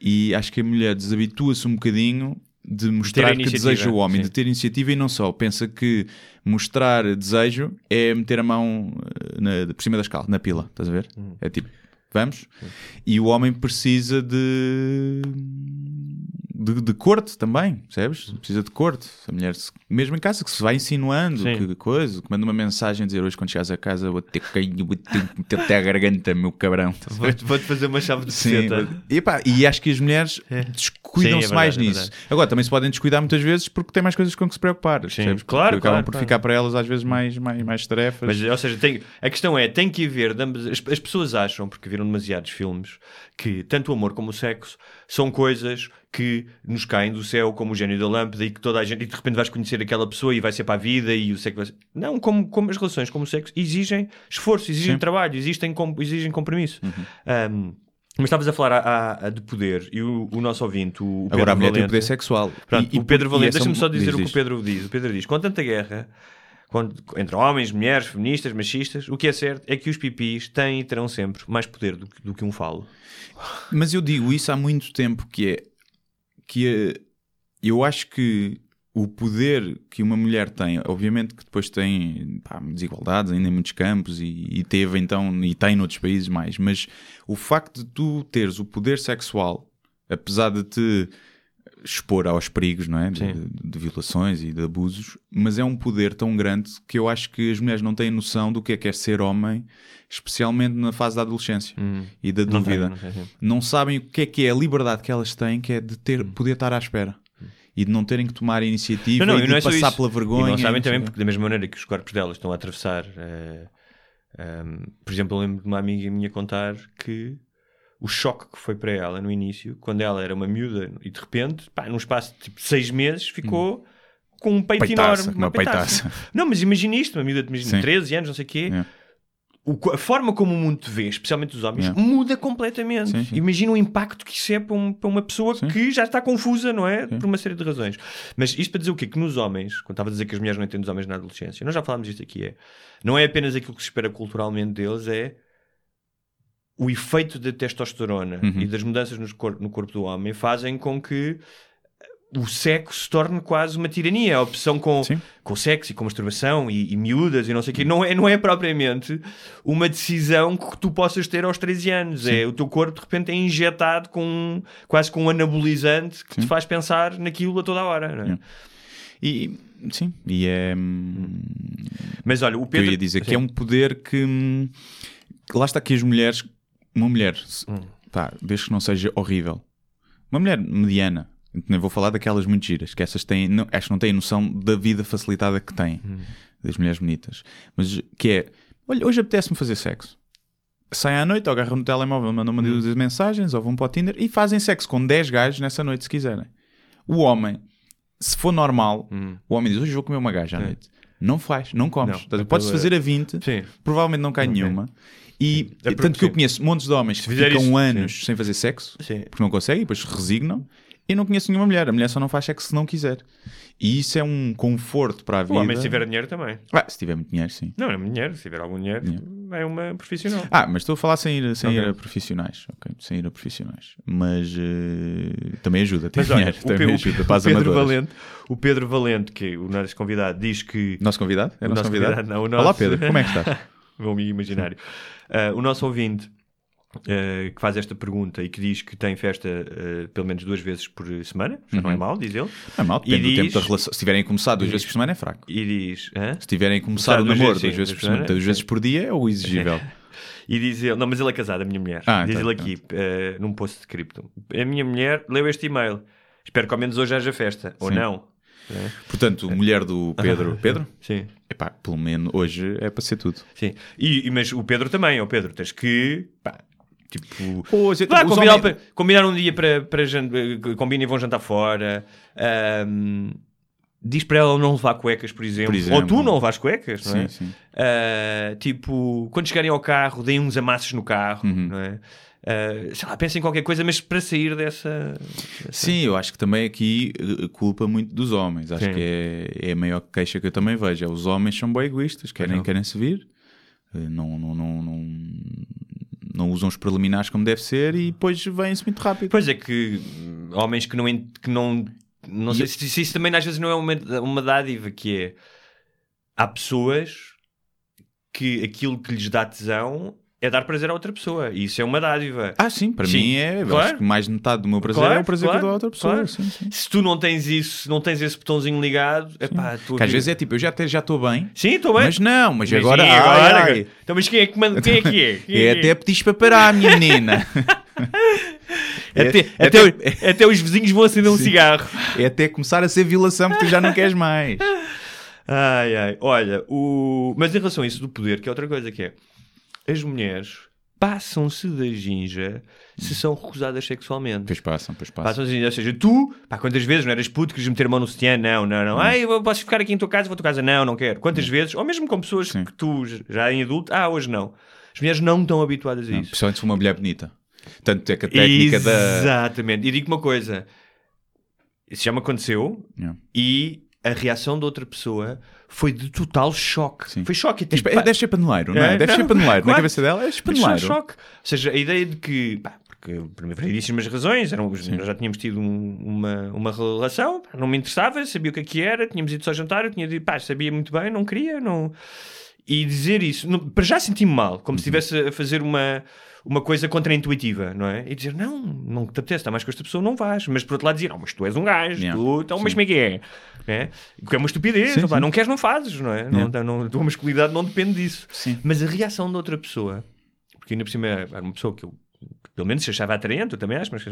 E acho que a mulher desabitua-se um bocadinho de mostrar que deseja o homem, sim. de ter iniciativa e não só. Pensa que mostrar desejo é meter a mão na, por cima da escala, na pila, estás a ver? Hum. É tipo, vamos? Sim. E o homem precisa de... De, de corte também, percebes? Precisa de corte. A mulher, mesmo em casa, que se vai insinuando, que coisa, que manda uma mensagem a dizer hoje quando chegares a casa vou-te meter até a garganta, meu cabrão. Vou-te vou fazer uma chave de seta. E, e acho que as mulheres descuidam-se Sim, é mais nisso. É Agora, também se podem descuidar muitas vezes porque têm mais coisas com que se preocupar. Percebes? Claro, porque acabam claro, por claro. ficar para elas às vezes mais, mais, mais tarefas. Mas, ou seja, tem, a questão é, tem que haver... As, as pessoas acham, porque viram demasiados filmes, que tanto o amor como o sexo são coisas... que nos caem do céu como o gênio da lâmpada e que toda a gente, e de repente vais conhecer aquela pessoa e vai ser para a vida e o sexo... Não, como, como as relações como o sexo exigem esforço, exigem Sim. trabalho, exigem, exigem compromisso. Uhum. Um, mas estavas a falar a, a, de poder e o, o nosso ouvinte, o Pedro Agora a mulher Valente, tem poder sexual. Pronto, e, e, o Pedro Valente, deixa-me só dizer diz o que o Pedro diz. O Pedro diz, com tanta guerra, quando, entre homens, mulheres, feministas, machistas, o que é certo é que os pipis têm e terão sempre mais poder do, do que um falo. Mas eu digo isso há muito tempo, que é que eu acho que o poder que uma mulher tem, obviamente que depois tem pá, desigualdades ainda em muitos campos e, e teve então, e tem noutros países mais, mas o facto de tu teres o poder sexual apesar de te expor aos perigos, não é? De, de, de violações e de abusos, mas é um poder tão grande que eu acho que as mulheres não têm noção do que é que é ser homem, especialmente na fase da adolescência hum. e da dúvida. Não, não, não sabem o que é que é a liberdade que elas têm, que é de ter, hum. poder estar à espera hum. e de não terem que tomar a iniciativa não, não, e de não é passar pela vergonha. E não sabem e também, porque da mesma maneira que os corpos delas estão a atravessar... Uh, um, por exemplo, eu lembro de uma amiga minha contar que o choque que foi para ela no início, quando ela era uma miúda e de repente, pá, num espaço de tipo seis meses, ficou hum. com um peito peitaça, enorme. Uma peitaça. Peitaça. Não, mas imagina isto, uma miúda de imagina, treze anos, não sei o quê. Yeah. O, a forma como o mundo te vê, especialmente os homens, yeah. muda completamente. Sim, sim. Imagina o impacto que isso é para, um, para uma pessoa sim. que já está confusa, não é? Sim. Por uma série de razões. Mas isto para dizer o quê? Que nos homens, quando estava a dizer que as mulheres não entendem os homens na adolescência, nós já falámos disto aqui, é, não é apenas aquilo que se espera culturalmente deles, é o efeito da testosterona uhum. e das mudanças no corpo, no corpo do homem fazem com que o sexo se torne quase uma tirania. A opção com, com sexo e com masturbação e, e miúdas e não sei o quê não é, não é propriamente uma decisão que tu possas ter aos treze anos. Sim. É, o teu corpo de repente é injetado com, quase com um anabolizante que sim. te faz pensar naquilo a toda a hora. Não é? E, sim, e é... Mas olha, o Pedro... Eu ia dizer sim. que é um poder que... Lá está que as mulheres... Uma mulher, hum. tá, desde que não seja horrível, uma mulher mediana, nem vou falar daquelas muito giras, que essas têm, não, essas não têm noção da vida facilitada que têm, hum. das mulheres bonitas, mas que é, olha, hoje apetece-me fazer sexo. Saem à noite, ou agarram no telemóvel, mandam uma hum. mensagens, ou vão para o Tinder e fazem sexo com dez gajos nessa noite se quiserem. O homem, se for normal, hum. o homem diz, hoje vou comer uma gaja à é. noite. Não faz, não comes. Não, podes fazer a vinte, sim. provavelmente não cai okay. nenhuma. E é porque, tanto que eu conheço montes de homens que ficam isso, anos sim. sem fazer sexo, sim. porque não conseguem, depois resignam. Eu não conheço nenhuma mulher. A mulher só não faz sexo se não quiser. E isso é um conforto para a vida. O homem, se tiver dinheiro também. Ah, se tiver muito dinheiro, sim. Não, é muito dinheiro. Se tiver algum dinheiro, sim. é uma profissional. Ah, mas estou a falar sem ir, sem okay. ir a profissionais. Okay? Sem ir a profissionais. Mas uh, também ajuda. Tem mas, dinheiro. Olha, também o ajuda o para as Pedro Valente, o Pedro Valente, que o nosso convidado, diz que... Nosso convidado? É o nosso convidado? convidado não, o nosso... Olá, Pedro. Como é que estás? Meu amigo imaginário. Uh, o nosso ouvinte uh, que faz esta pergunta e que diz que tem festa uh, pelo menos duas vezes por semana, já uhum. não é mal, diz ele. Não é mal, depende e do diz... tempo da relação. Se tiverem começado duas diz... vezes por semana é fraco. E diz... Hã? Se tiverem começado o namoro duas vezes por semana, duas vezes por dia é o exigível. E diz ele... Não, mas ele é casado, a minha mulher. Ah, diz tá, ele aqui, tá. uh, num post de cripto. A minha mulher leu este e-mail. Espero que ao menos hoje haja festa, sim. ou não. É. Portanto, mulher do Pedro, Pedro? Sim. Epá, pelo menos hoje é para ser tudo. Sim. E, mas o Pedro também, o Pedro, tens que pá, tipo, oh, você, lá, combinar, homens... para, combinar um dia para, para combinem e vão jantar fora. Um, diz para ela não levar cuecas, por exemplo. Por exemplo. Ou tu não levas cuecas, não sim, é? Sim. Uh, tipo, quando chegarem ao carro, deem uns amassos no carro, uhum. não é? Uh, sei lá, pensa em qualquer coisa, mas para sair dessa, dessa... Sim, eu acho que também aqui culpa muito dos homens. Acho sim. que é, é a maior queixa que eu também vejo. É, os homens são bem egoístas, querem, querem se vir, não, não, não, não, não usam os preliminares como deve ser e depois vêm-se muito rápido. Pois é que homens que não... Que não, não sei, se, se isso também às vezes não é uma, uma dádiva que é... Há pessoas que aquilo que lhes dá tesão... é dar prazer a outra pessoa. E isso é uma dádiva. Ah, sim. Para sim. mim é... Claro. Acho que mais de metade do meu prazer claro, é o prazer claro, que eu dou a outra pessoa. Claro. Sim, sim. Se tu não tens isso, não tens esse botãozinho ligado... Epá, tu que às vezes é tipo, eu já até já estou bem. Sim, estou bem. Mas não, mas, mas agora... Sim, agora, ai, agora. Ai. Então, mas quem é que manda? Quem é que é? Quem é, é, que é? Até petis para parar, minha menina. É, até, é, até, até, até os vizinhos vão acender sim. um cigarro. É até começar a ser violação porque tu já não queres mais. Ai, ai. Olha, o... mas em relação a isso do poder, que é outra coisa que é... As mulheres passam-se da ginja se são recusadas sexualmente. Pois passam, pois passam. Passam-se da ginja. Ou seja, tu, pá, quantas vezes, não eras puto, querias meter a mão no sutiã? Não, não, não. Hum. Ai, eu posso ficar aqui em tua casa, vou à tua casa? Não, não quero. Quantas hum. vezes, ou mesmo com pessoas sim. que tu, já em adulto, ah, hoje não. As mulheres não estão habituadas a não, isso. Principalmente se uma mulher bonita. Tanto é que a técnica exatamente. Da... Exatamente. E digo uma coisa. Isso já me aconteceu yeah. e... a reação da outra pessoa foi de total choque. Sim. Foi choque. Tipo, é, deve ser paneleiro, não é? é? Deve não, ser paneleiro. Claro. Na cabeça dela, é paneleiro. Foi choque. Ou seja, a ideia de que... Pá, porque, por variedíssimas razões, eram, nós já tínhamos tido um, uma, uma relação, não me interessava, sabia o que é que era, tínhamos ido só jantar, eu tinha dito, pá, sabia muito bem, não queria, não... E dizer isso, no, para já senti-me mal, como uhum. se estivesse a fazer uma, uma coisa contraintuitiva, não é? E dizer, não, não te apetece, está mais com esta pessoa, não vais. Mas por outro lado dizer, não, mas tu és um gajo, yeah. tu, então, mas como é que é? É? Que é uma estupidez, sim, sim. não queres, não fazes, não é? Yeah. Não, não, a tua masculinidade não depende disso. Sim. Mas a reação de outra pessoa, porque ainda por cima era uma pessoa que eu, pelo menos se achava atraente, eu também acho, mas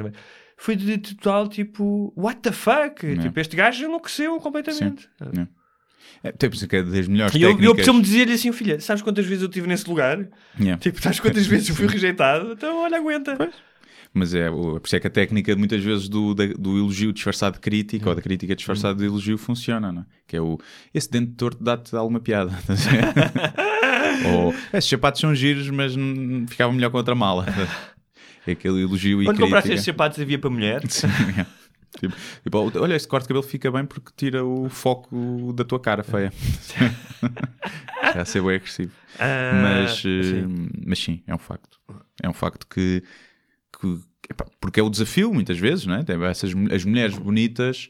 foi de total tipo, what the fuck? Yeah. Tipo, este gajo enlouqueceu completamente. Sim. É, tipo, que é das melhores e eu, técnicas. Eu preciso-me dizer-lhe assim, filha, sabes quantas vezes eu estive nesse lugar? Yeah. Tipo, sabes quantas vezes eu fui rejeitado? Então, olha, aguenta. Pois. Mas é, por isso é que a técnica, muitas vezes, do, da, do elogio disfarçado de crítica, uhum. ou da crítica disfarçada uhum. de elogio, funciona, não é? Que é o, esse dente torto dá-te alguma piada. Ou, esses sapatos são giros, mas não, ficava melhor com outra mala. É aquele elogio quando e crítica. Quando compraste esses sapatos havia para mulher? Sim, yeah. Tipo, tipo, olha, este corte de cabelo fica bem porque tira o foco da tua cara feia. Já sei, bem agressivo. Ah, mas, sim. mas sim, é um facto. É um facto que... que epá, porque é o desafio, muitas vezes, não é? Essas, as mulheres bonitas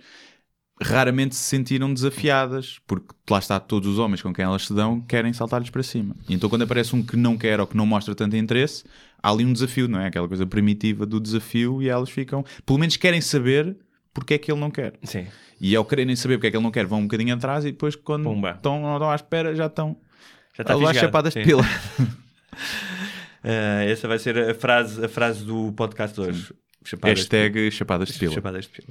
raramente se sentiram desafiadas, porque lá está, todos os homens com quem elas se dão querem saltar-lhes para cima. E então quando aparece um que não quer ou que não mostra tanto interesse, há ali um desafio, não é? Aquela coisa primitiva do desafio e elas ficam... Pelo menos querem saber... porque é que ele não quer. Sim. E ao quererem saber porque é que ele não quer, vão um bocadinho atrás e depois quando estão, estão à espera já estão já está lá chapadas de pila. uh, essa vai ser a frase, a frase do podcast de hoje. Chapadas hashtag de... chapadas de pila. Chapadas de pila.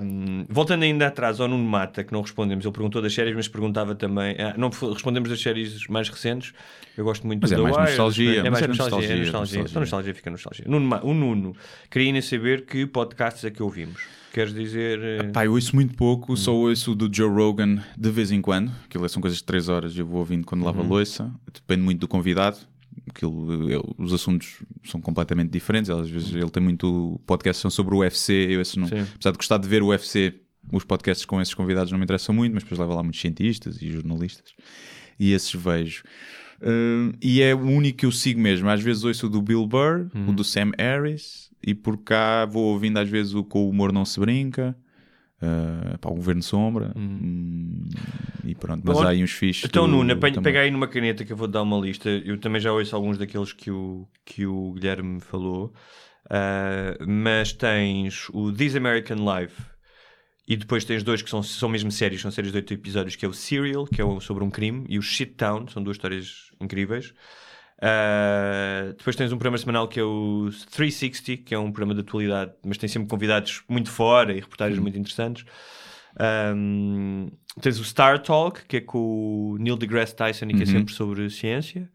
Um, voltando ainda atrás ao Nuno Mata, que não respondemos, ele perguntou das séries, mas perguntava também. Ah, não respondemos das séries mais recentes. Eu gosto muito mas do é mais Wire, nostalgia. É, é mais nostalgia, nostalgia, é nostalgia. nostalgia. Então, nostalgia fica nostalgia. Nuno, o Nuno, queria ainda saber que podcasts é que ouvimos. Queres dizer. Epá, eu ouço muito pouco, só ouço o do Joe Rogan de vez em quando. Aquilo são coisas de três horas e eu vou ouvindo quando lavo uhum. a louça. Depende muito do convidado. Aquilo, eu, os assuntos são completamente diferentes. Às vezes ele tem muito podcast sobre o U F C. Eu esses não, apesar de gostar de ver o U F C, os podcasts com esses convidados não me interessam muito, mas depois leva lá muitos cientistas e jornalistas e esses vejo. Uh, e é o único que eu sigo mesmo. Às vezes ouço o do Bill Burr, uhum. o do Sam Harris, e por cá vou ouvindo às vezes o Com o Humor Não Se Brinca. Uh, para o Governo Sombra hum. e pronto, mas bom, há aí uns fixos. Então do, Nuno, pega aí numa caneta que eu vou dar uma lista. Eu também já ouço alguns daqueles que o, que o Guilherme falou, uh, mas tens o This American Life e depois tens dois que são, são mesmo séries, são séries de oito episódios, que é o Serial, que é o, sobre um crime, e o Shit Town, são duas histórias incríveis. Uh, depois tens um programa semanal que é o trezentos e sessenta, que é um programa de atualidade, mas tem sempre convidados muito fora e reportagens uhum. muito interessantes. Um, tens o Star Talk, que é com o Neil deGrasse Tyson e que uhum. é sempre sobre ciência.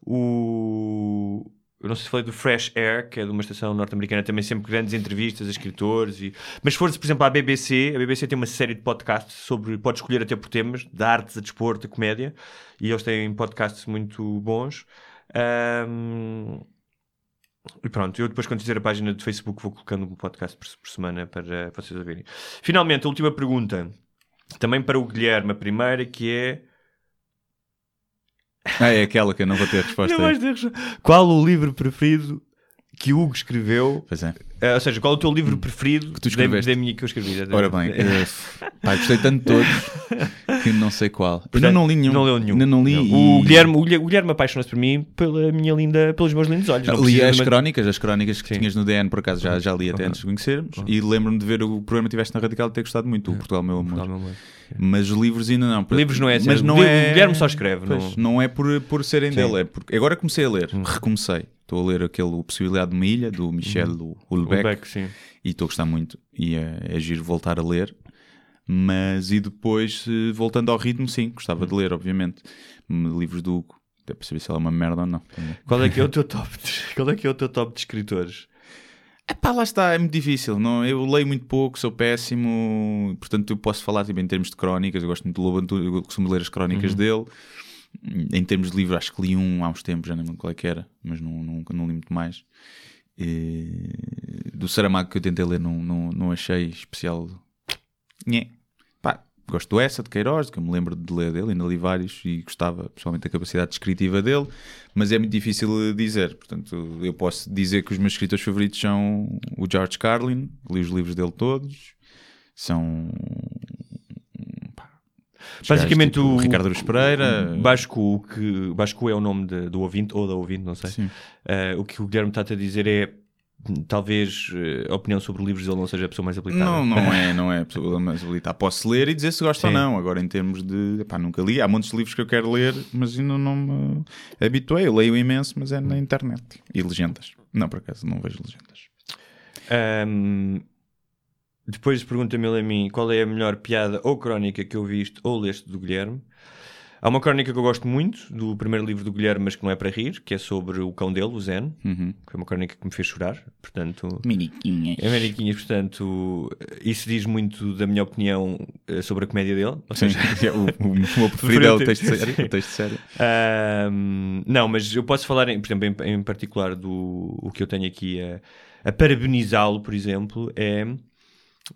O... eu não sei se falei do Fresh Air, que é de uma estação norte-americana, também sempre grandes entrevistas a escritores e... mas se fores, por exemplo, à B B C, a B B C tem uma série de podcasts sobre, pode escolher até por temas, da arte, a desporto, a comédia, e eles têm podcasts muito bons. Um... e pronto, eu depois quando fizer a página do Facebook vou colocando um podcast por, por semana para vocês ouvirem. Finalmente, a última pergunta também para o Guilherme, a primeira, que é ah, é aquela que eu não vou ter resposta. Não ter resposta. Qual o livro preferido que Hugo escreveu? Pois é. Uh, ou seja, qual o teu livro preferido que tu escreveste? Da, da minha que eu escrevi. Da, da... Ora bem, uh, pai, gostei tanto de todos que não sei qual. Portanto, não, não li nenhum. Não leu nenhum. Não, não li não. O, e... Guilherme, o Guilherme apaixonou-se por mim pela minha linda, pelos meus lindos olhos. Não li as, mas... crónicas, as crónicas que sim. tinhas no D N, por acaso já, já li até okay. antes de conhecermos. Okay. E lembro-me de ver o programa que tiveste na Radical e ter gostado muito. O é. Portugal, meu amor. Portugal, meu amor. Mas livros ainda não. Livros não é assim. Mas não é... Guilherme só escreve. Não, não é por, por serem sim. dele. É porque... Agora comecei a ler. Hum. Recomecei. Estou a ler aquele O Possibilidade de uma Ilha, do Michel hum. Houellebecq. Houellebecq, sim. E estou a gostar muito. E é, é giro voltar a ler. Mas e depois, voltando ao ritmo, sim. Gostava hum. de ler, obviamente. Livros do Hugo. Até para saber se ela é uma merda ou não. Qual é que é o teu top de... Qual é que é o teu top de escritores? Epá, lá está, é muito difícil, não? Eu leio muito pouco, sou péssimo, portanto eu posso falar tipo, em termos de crónicas, eu gosto muito do Lobo Antunes, eu costumo ler as crónicas uhum. dele, em termos de livro acho que li um há uns tempos, já não lembro qual é que era, mas não, não, não li muito mais, e... do Saramago que eu tentei ler não, não, não achei especial, nhé. Pá, gosto do Essa, de Queiroz, que eu me lembro de ler dele, ainda li vários e gostava pessoalmente da capacidade descritiva dele, mas é muito difícil dizer. Portanto, eu posso dizer que os meus escritores favoritos são o George Carlin, li os livros dele todos, são... Pá. Basicamente tipo o Ricardo Aruz Pereira. Basco, que, Basco é o nome de, do ouvinte, ou da ouvinte, não sei. Uh, o que o Guilherme está a dizer é, talvez a opinião sobre livros ele não seja a pessoa mais habilitada. Não, não é, não é a pessoa mais habilitada. Posso ler e dizer se gosto ou não. Agora, em termos de... Epá, nunca li. Há muitos livros que eu quero ler, mas ainda não me habituei. Eu leio imenso, mas é na internet. E legendas. Não, por acaso, não vejo legendas. Um, depois pergunta-me ele a mim qual é a melhor piada ou crónica que eu viste ou leste do Guilherme. Há uma crónica que eu gosto muito, do primeiro livro do Guilherme, mas que não é para rir, que é sobre o cão dele, o Zen, uhum. que é uma crónica que me fez chorar, portanto... Meniquinhas. É meniquinhas, portanto, isso diz muito da minha opinião sobre a comédia dele. Ou seja, sim, é o, o, o meu preferido é o texto sério. O texto sério. Um, não, mas eu posso falar, em, por exemplo, em, em particular do o que eu tenho aqui a, a parabenizá-lo, por exemplo, é...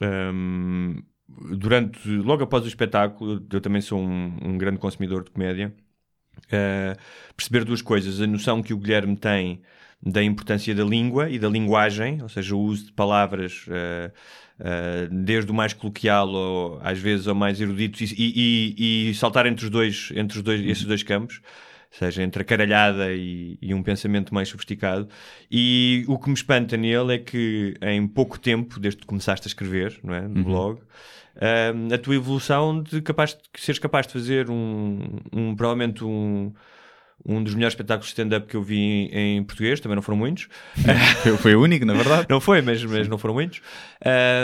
Um, durante, logo após o espetáculo, eu também sou um, um grande consumidor de comédia, uh, perceber duas coisas: a noção que o Guilherme tem da importância da língua e da linguagem, ou seja, o uso de palavras, uh, uh, desde o mais coloquial ou, às vezes, ao mais erudito, e, e, e saltar entre os dois, entre os dois, esses dois campos, ou seja, entre a caralhada e, e um pensamento mais sofisticado. E o que me espanta nele é que, em pouco tempo, desde que começaste a escrever, não é, no uhum. blog, um, a tua evolução de, capaz de seres capaz de fazer um, um provavelmente um, um dos melhores espetáculos de stand-up que eu vi em, em português, também não foram muitos. Foi o único, na verdade. Não foi, mas, mas não foram muitos.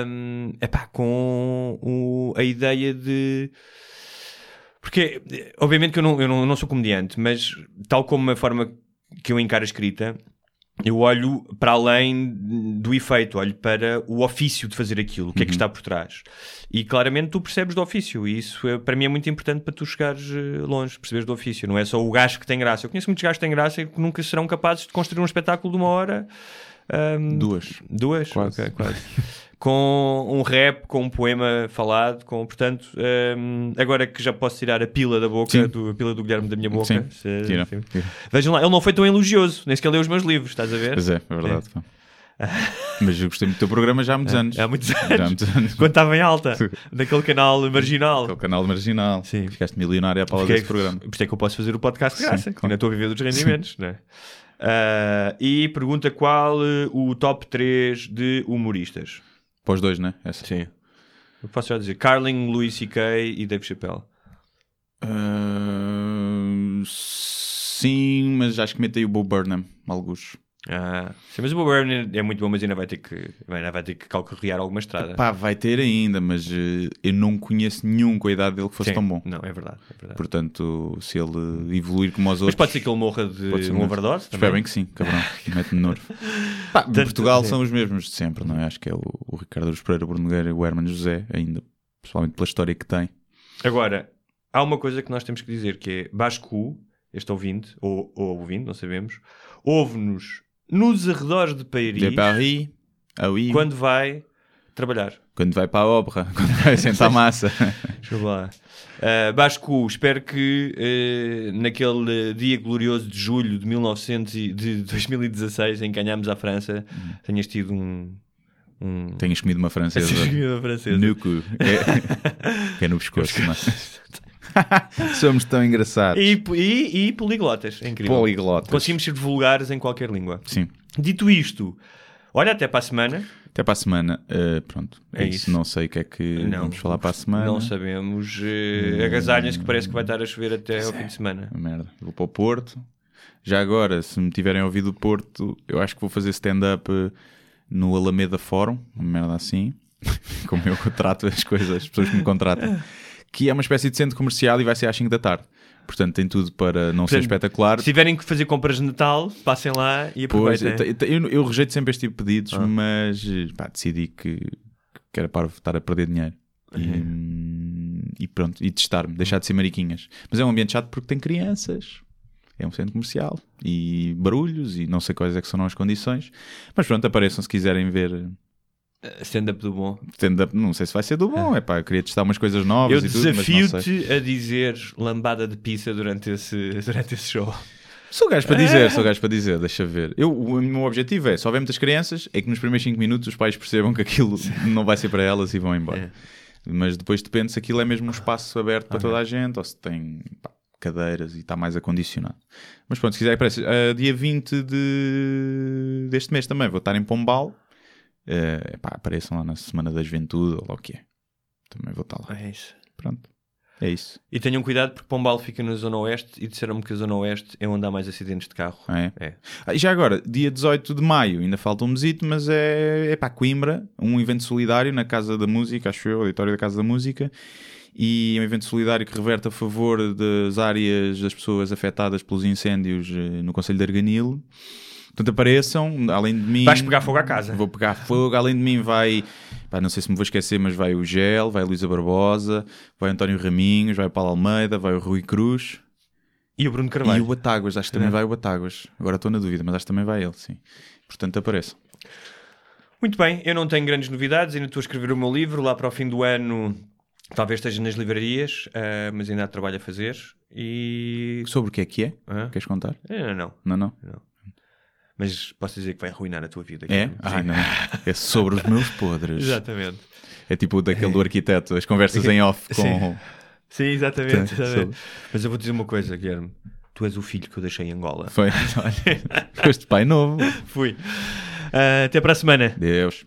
Um, epá, com o, a ideia de... Porque, obviamente que eu não, eu não, eu não sou comediante, mas tal como a forma que eu encaro a escrita, eu olho para além do efeito, olho para o ofício de fazer aquilo, o que uhum. é que está por trás. E claramente tu percebes do ofício, e isso é, para mim é muito importante para tu chegares longe, perceberes do ofício. Não é só o gajo que tem graça. Eu conheço muitos gajos que têm graça e que nunca serão capazes de construir um espetáculo de uma hora... Um, duas. Duas? Quase. Okay, quase. Com um rap, com um poema falado, com, portanto, um, agora que já posso tirar a pila da boca, do, a pila do Guilherme da minha boca. Sim. Se, tira, assim, tira. Vejam lá, ele não foi tão elogioso, nem sequer leu os meus livros, estás a ver? Pois é, é verdade. Mas eu gostei muito do teu programa já há muitos anos. Há muitos anos. Já há muitos anos. Quando estava em alta, naquele canal marginal. Naquele canal marginal. Sim. Ficaste milionário à palavra desse programa. Por isso é que eu posso fazer o podcast de graça, claro. Ainda estou a viver dos rendimentos, não é? Uh, e pergunta qual uh, o top três de humoristas. Para os dois, não é? Essa. Sim. Eu posso já dizer Carlin, Louis C K e Dave Chappelle. Uh, sim, mas acho que metei o Bo Burnham, alguns. Ah, sim, mas o Bo Burnham é muito bom, mas ainda vai ter que, ainda vai ter que calcorrear alguma estrada. Epá, vai ter ainda, mas eu não conheço nenhum com a idade dele que fosse sim, tão bom. Não, é verdade, é verdade. Portanto, se ele evoluir como os outros... Mas pode ser que ele morra de um overdose? Espero bem que sim, cabrão. Mete-me no nervo. Pá, de Portugal são os mesmos de sempre, não é? Acho que é o, o Ricardo Aruz Pereira, o Bruno Guerra e o Herman José, ainda, principalmente pela história que tem. Agora, há uma coisa que nós temos que dizer, que é Basco, este ouvinte, ou, ou ouvinte, não sabemos, ouve-nos nos arredores de Paris, de Paris oui. Quando vai trabalhar, quando vai para a obra, quando vai sentar massa. Deixa lá. Uh, Basco, espero que uh, naquele dia glorioso de julho de, mil e novecentos e, de dois mil e dezasseis em que ganhámos à França, hum. tenhas tido um... um... Tenhas comido uma francesa. Tenhas comido uma francesa. No cu. É, é no pescoço, mas... Somos tão engraçados. E, e, e poliglotas, é incrível. Poliglotas. Conseguimos ser vulgares em qualquer língua. Sim. Dito isto, olha, até para a semana. Até para a semana. Uh, pronto. É isso. isso. Não sei o que é que não, vamos falar para a semana. Não sabemos. Uh, agasalhas que parece que vai estar a chover até ao fim de semana. Merda. Vou para o Porto. Já agora, se me tiverem ouvido o Porto, eu acho que vou fazer stand-up no Alameda Fórum. Uma merda assim. Como eu contrato as coisas, as pessoas que me contratam. Que é uma espécie de centro comercial e vai ser às cinco da tarde. Portanto, tem tudo para não Portanto, ser espetacular. Se tiverem que fazer compras de Natal, passem lá e aproveitem. Pois, eu, eu, eu rejeito sempre este tipo de pedidos, ah. mas pá, decidi que, que era para estar a perder dinheiro. Uhum. E, e pronto, e testar-me, deixar de ser mariquinhas. Mas é um ambiente chato porque tem crianças. É um centro comercial. E barulhos, e não sei quais é que são as condições. Mas pronto, apareçam se quiserem ver... Stand-up do bom. Stand-up, não sei se vai ser do bom. É pá, eu queria testar umas coisas novas. Eu desafio-te a dizer lambada de pizza durante esse, durante esse show. Sou gajo para dizer, sou gajo para dizer, deixa ver. Eu, o meu objetivo é, só vemos as crianças, é que nos primeiros cinco minutos os pais percebam que aquilo não vai ser para elas e vão embora. É. Mas depois depende se aquilo é mesmo um espaço aberto para okay. toda a gente, ou se tem pá, cadeiras e está mais acondicionado. Mas pronto, se quiser, aparece. Uh, dia vinte de... deste mês também vou estar em Pombal. Uh, epá, apareçam lá na Semana da Juventude, ou lá o que é. Também vou estar lá. É isso. Pronto. É isso. E tenham cuidado porque Pombal fica na Zona Oeste e disseram-me que a Zona Oeste é onde há mais acidentes de carro. É. É. Ah, e já agora, dia dezoito de maio, ainda falta um mesito, mas é, é para Coimbra, um evento solidário na Casa da Música, acho eu, auditório da Casa da Música, e é um evento solidário que reverte a favor das áreas das pessoas afetadas pelos incêndios no Concelho de Arganil. Portanto, apareçam, além de mim... Vais pegar fogo à casa. Vou pegar fogo, além de mim vai... Pá, não sei se me vou esquecer, mas vai o Gel, vai a Luísa Barbosa, vai António Raminhos, vai o Paulo Almeida, vai o Rui Cruz... E o Bruno Carvalho. E o Batáguas, acho que também é. vai o Batáguas. Agora estou na dúvida, mas acho que também vai ele, sim. Portanto, apareçam. Muito bem, eu não tenho grandes novidades, ainda estou a escrever o meu livro, lá para o fim do ano... Talvez esteja nas livrarias, uh, mas ainda há trabalho a fazer e... Sobre o que é que é? Ah? Queres contar? Não, não. Não, não? Não. Mas posso dizer que vai arruinar a tua vida. É? Ah, não. É sobre os meus podres. Exatamente. É tipo daquele do arquiteto, as conversas em off com... Sim, Sim exatamente. exatamente. Mas eu vou dizer uma coisa, Guilherme. Tu és o filho que eu deixei em Angola. Foi. Foste pai novo. Fui. Uh, até para a semana. Deus.